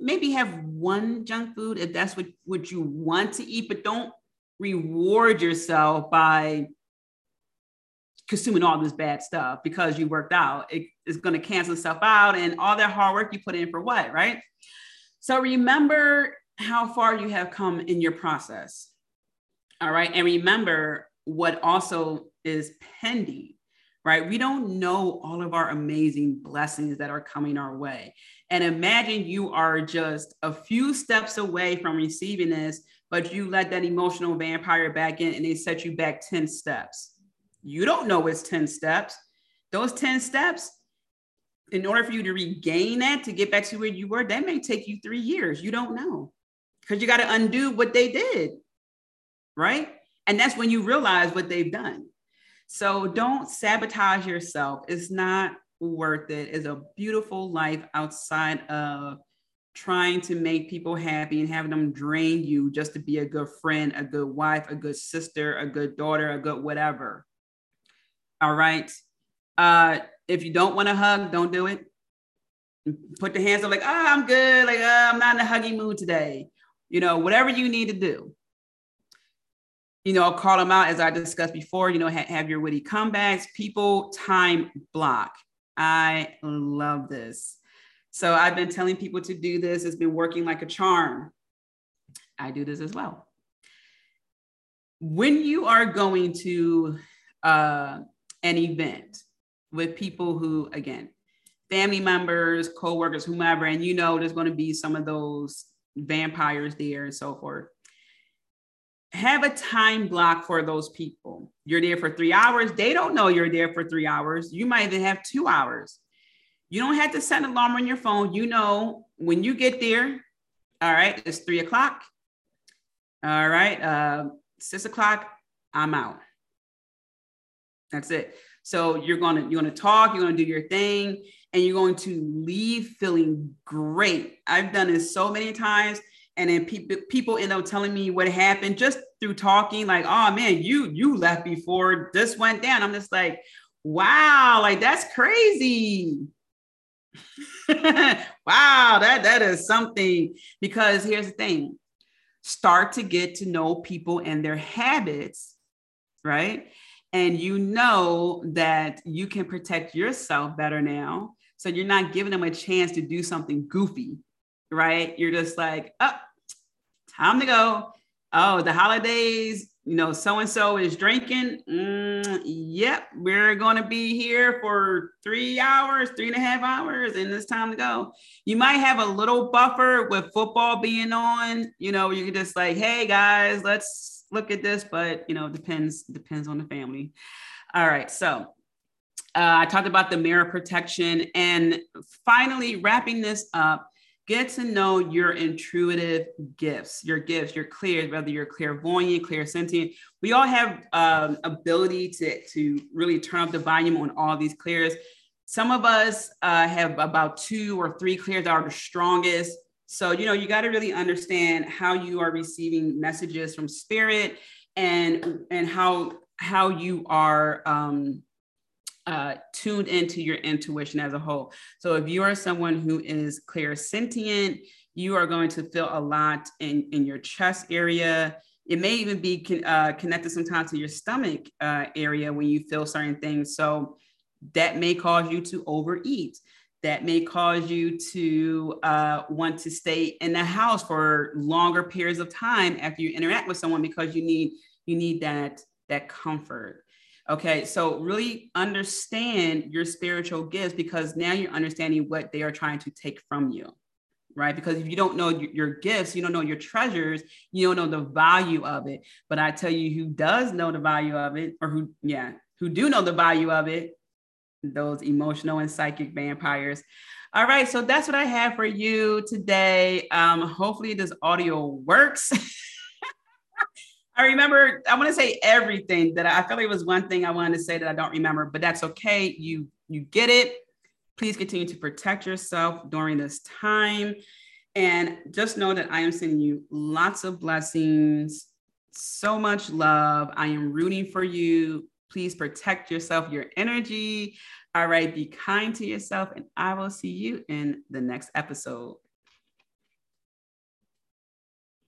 maybe have one junk food if that's what you want to eat, but don't reward yourself by consuming all this bad stuff because you worked out. It's going to cancel itself out, and all that hard work you put in for what, right? So remember how far you have come in your process. All right. And remember what also is pending, right? We don't know all of our amazing blessings that are coming our way. And imagine you are just a few steps away from receiving this, but you let that emotional vampire back in and they set you back 10 steps. You don't know it's 10 steps. Those 10 steps, in order for you to regain that, to get back to where you were, that may take you 3 years. You don't know, because you got to undo what they did. Right? And that's when you realize what they've done. So don't sabotage yourself. It's not worth it. It's a beautiful life outside of trying to make people happy and having them drain you just to be a good friend, a good wife, a good sister, a good daughter, a good whatever. All right. If you don't want to hug, don't do it. Put the hands up like, I'm good. Like, I'm not in a huggy mood today. Whatever you need to do. Call them out, as I discussed before, have your witty comebacks. People time block. I love this. So I've been telling people to do this. It's been working like a charm. I do this as well. When you are going to an event with people who, again, family members, coworkers, whomever, and there's going to be some of those vampires there and so forth. Have a time block for those people. You're there for 3 hours. They don't know you're there for 3 hours. You might even have 2 hours. You don't have to set an alarm on your phone. When you get there, all right, it's 3 o'clock. All right, 6 o'clock, I'm out. That's it. So you're gonna talk, you're gonna do your thing, and you're going to leave feeling great. I've done this so many times. And then people end up telling me what happened just through talking, like, oh man, you left before this went down. I'm just like, wow, like that's crazy. Wow, that is something. Because here's the thing, start to get to know people and their habits, right? And that you can protect yourself better now. So you're not giving them a chance to do something goofy, right? You're just like, oh, time to go. Oh, the holidays, so-and-so is drinking. Yep. We're going to be here for 3 hours, 3.5 hours, and it's time to go. You might have a little buffer with football being on, you can just like, hey guys, let's look at this, but depends on the family. All right. So I talked about the mirror protection, and finally wrapping this up, get to know your intuitive gifts, your clears, whether you're clairvoyant, clairsentient. We all have ability to really turn up the volume on all these clears. Some of us have about 2 or 3 clears that are the strongest. So, you got to really understand how you are receiving messages from spirit and how you are tuned into your intuition as a whole. So if you are someone who is clairsentient, you are going to feel a lot in your chest area. It may even be connected sometimes to your stomach area when you feel certain things. So that may cause you to overeat. That may cause you to want to stay in the house for longer periods of time after you interact with someone, because you need that comfort. Okay, so really understand your spiritual gifts, because now you're understanding what they are trying to take from you, right? Because if you don't know your gifts, you don't know your treasures, you don't know the value of it. But I tell you who does know the value of it, or who do know the value of it, those emotional and psychic vampires. All right, so that's what I have for you today. Hopefully this audio works. I remember, I want to say everything that I feel like it was one thing I wanted to say that I don't remember, but that's okay. You get it. Please continue to protect yourself during this time. And just know that I am sending you lots of blessings, so much love. I am rooting for you. Please protect yourself, your energy. All right, be kind to yourself, and I will see you in the next episode.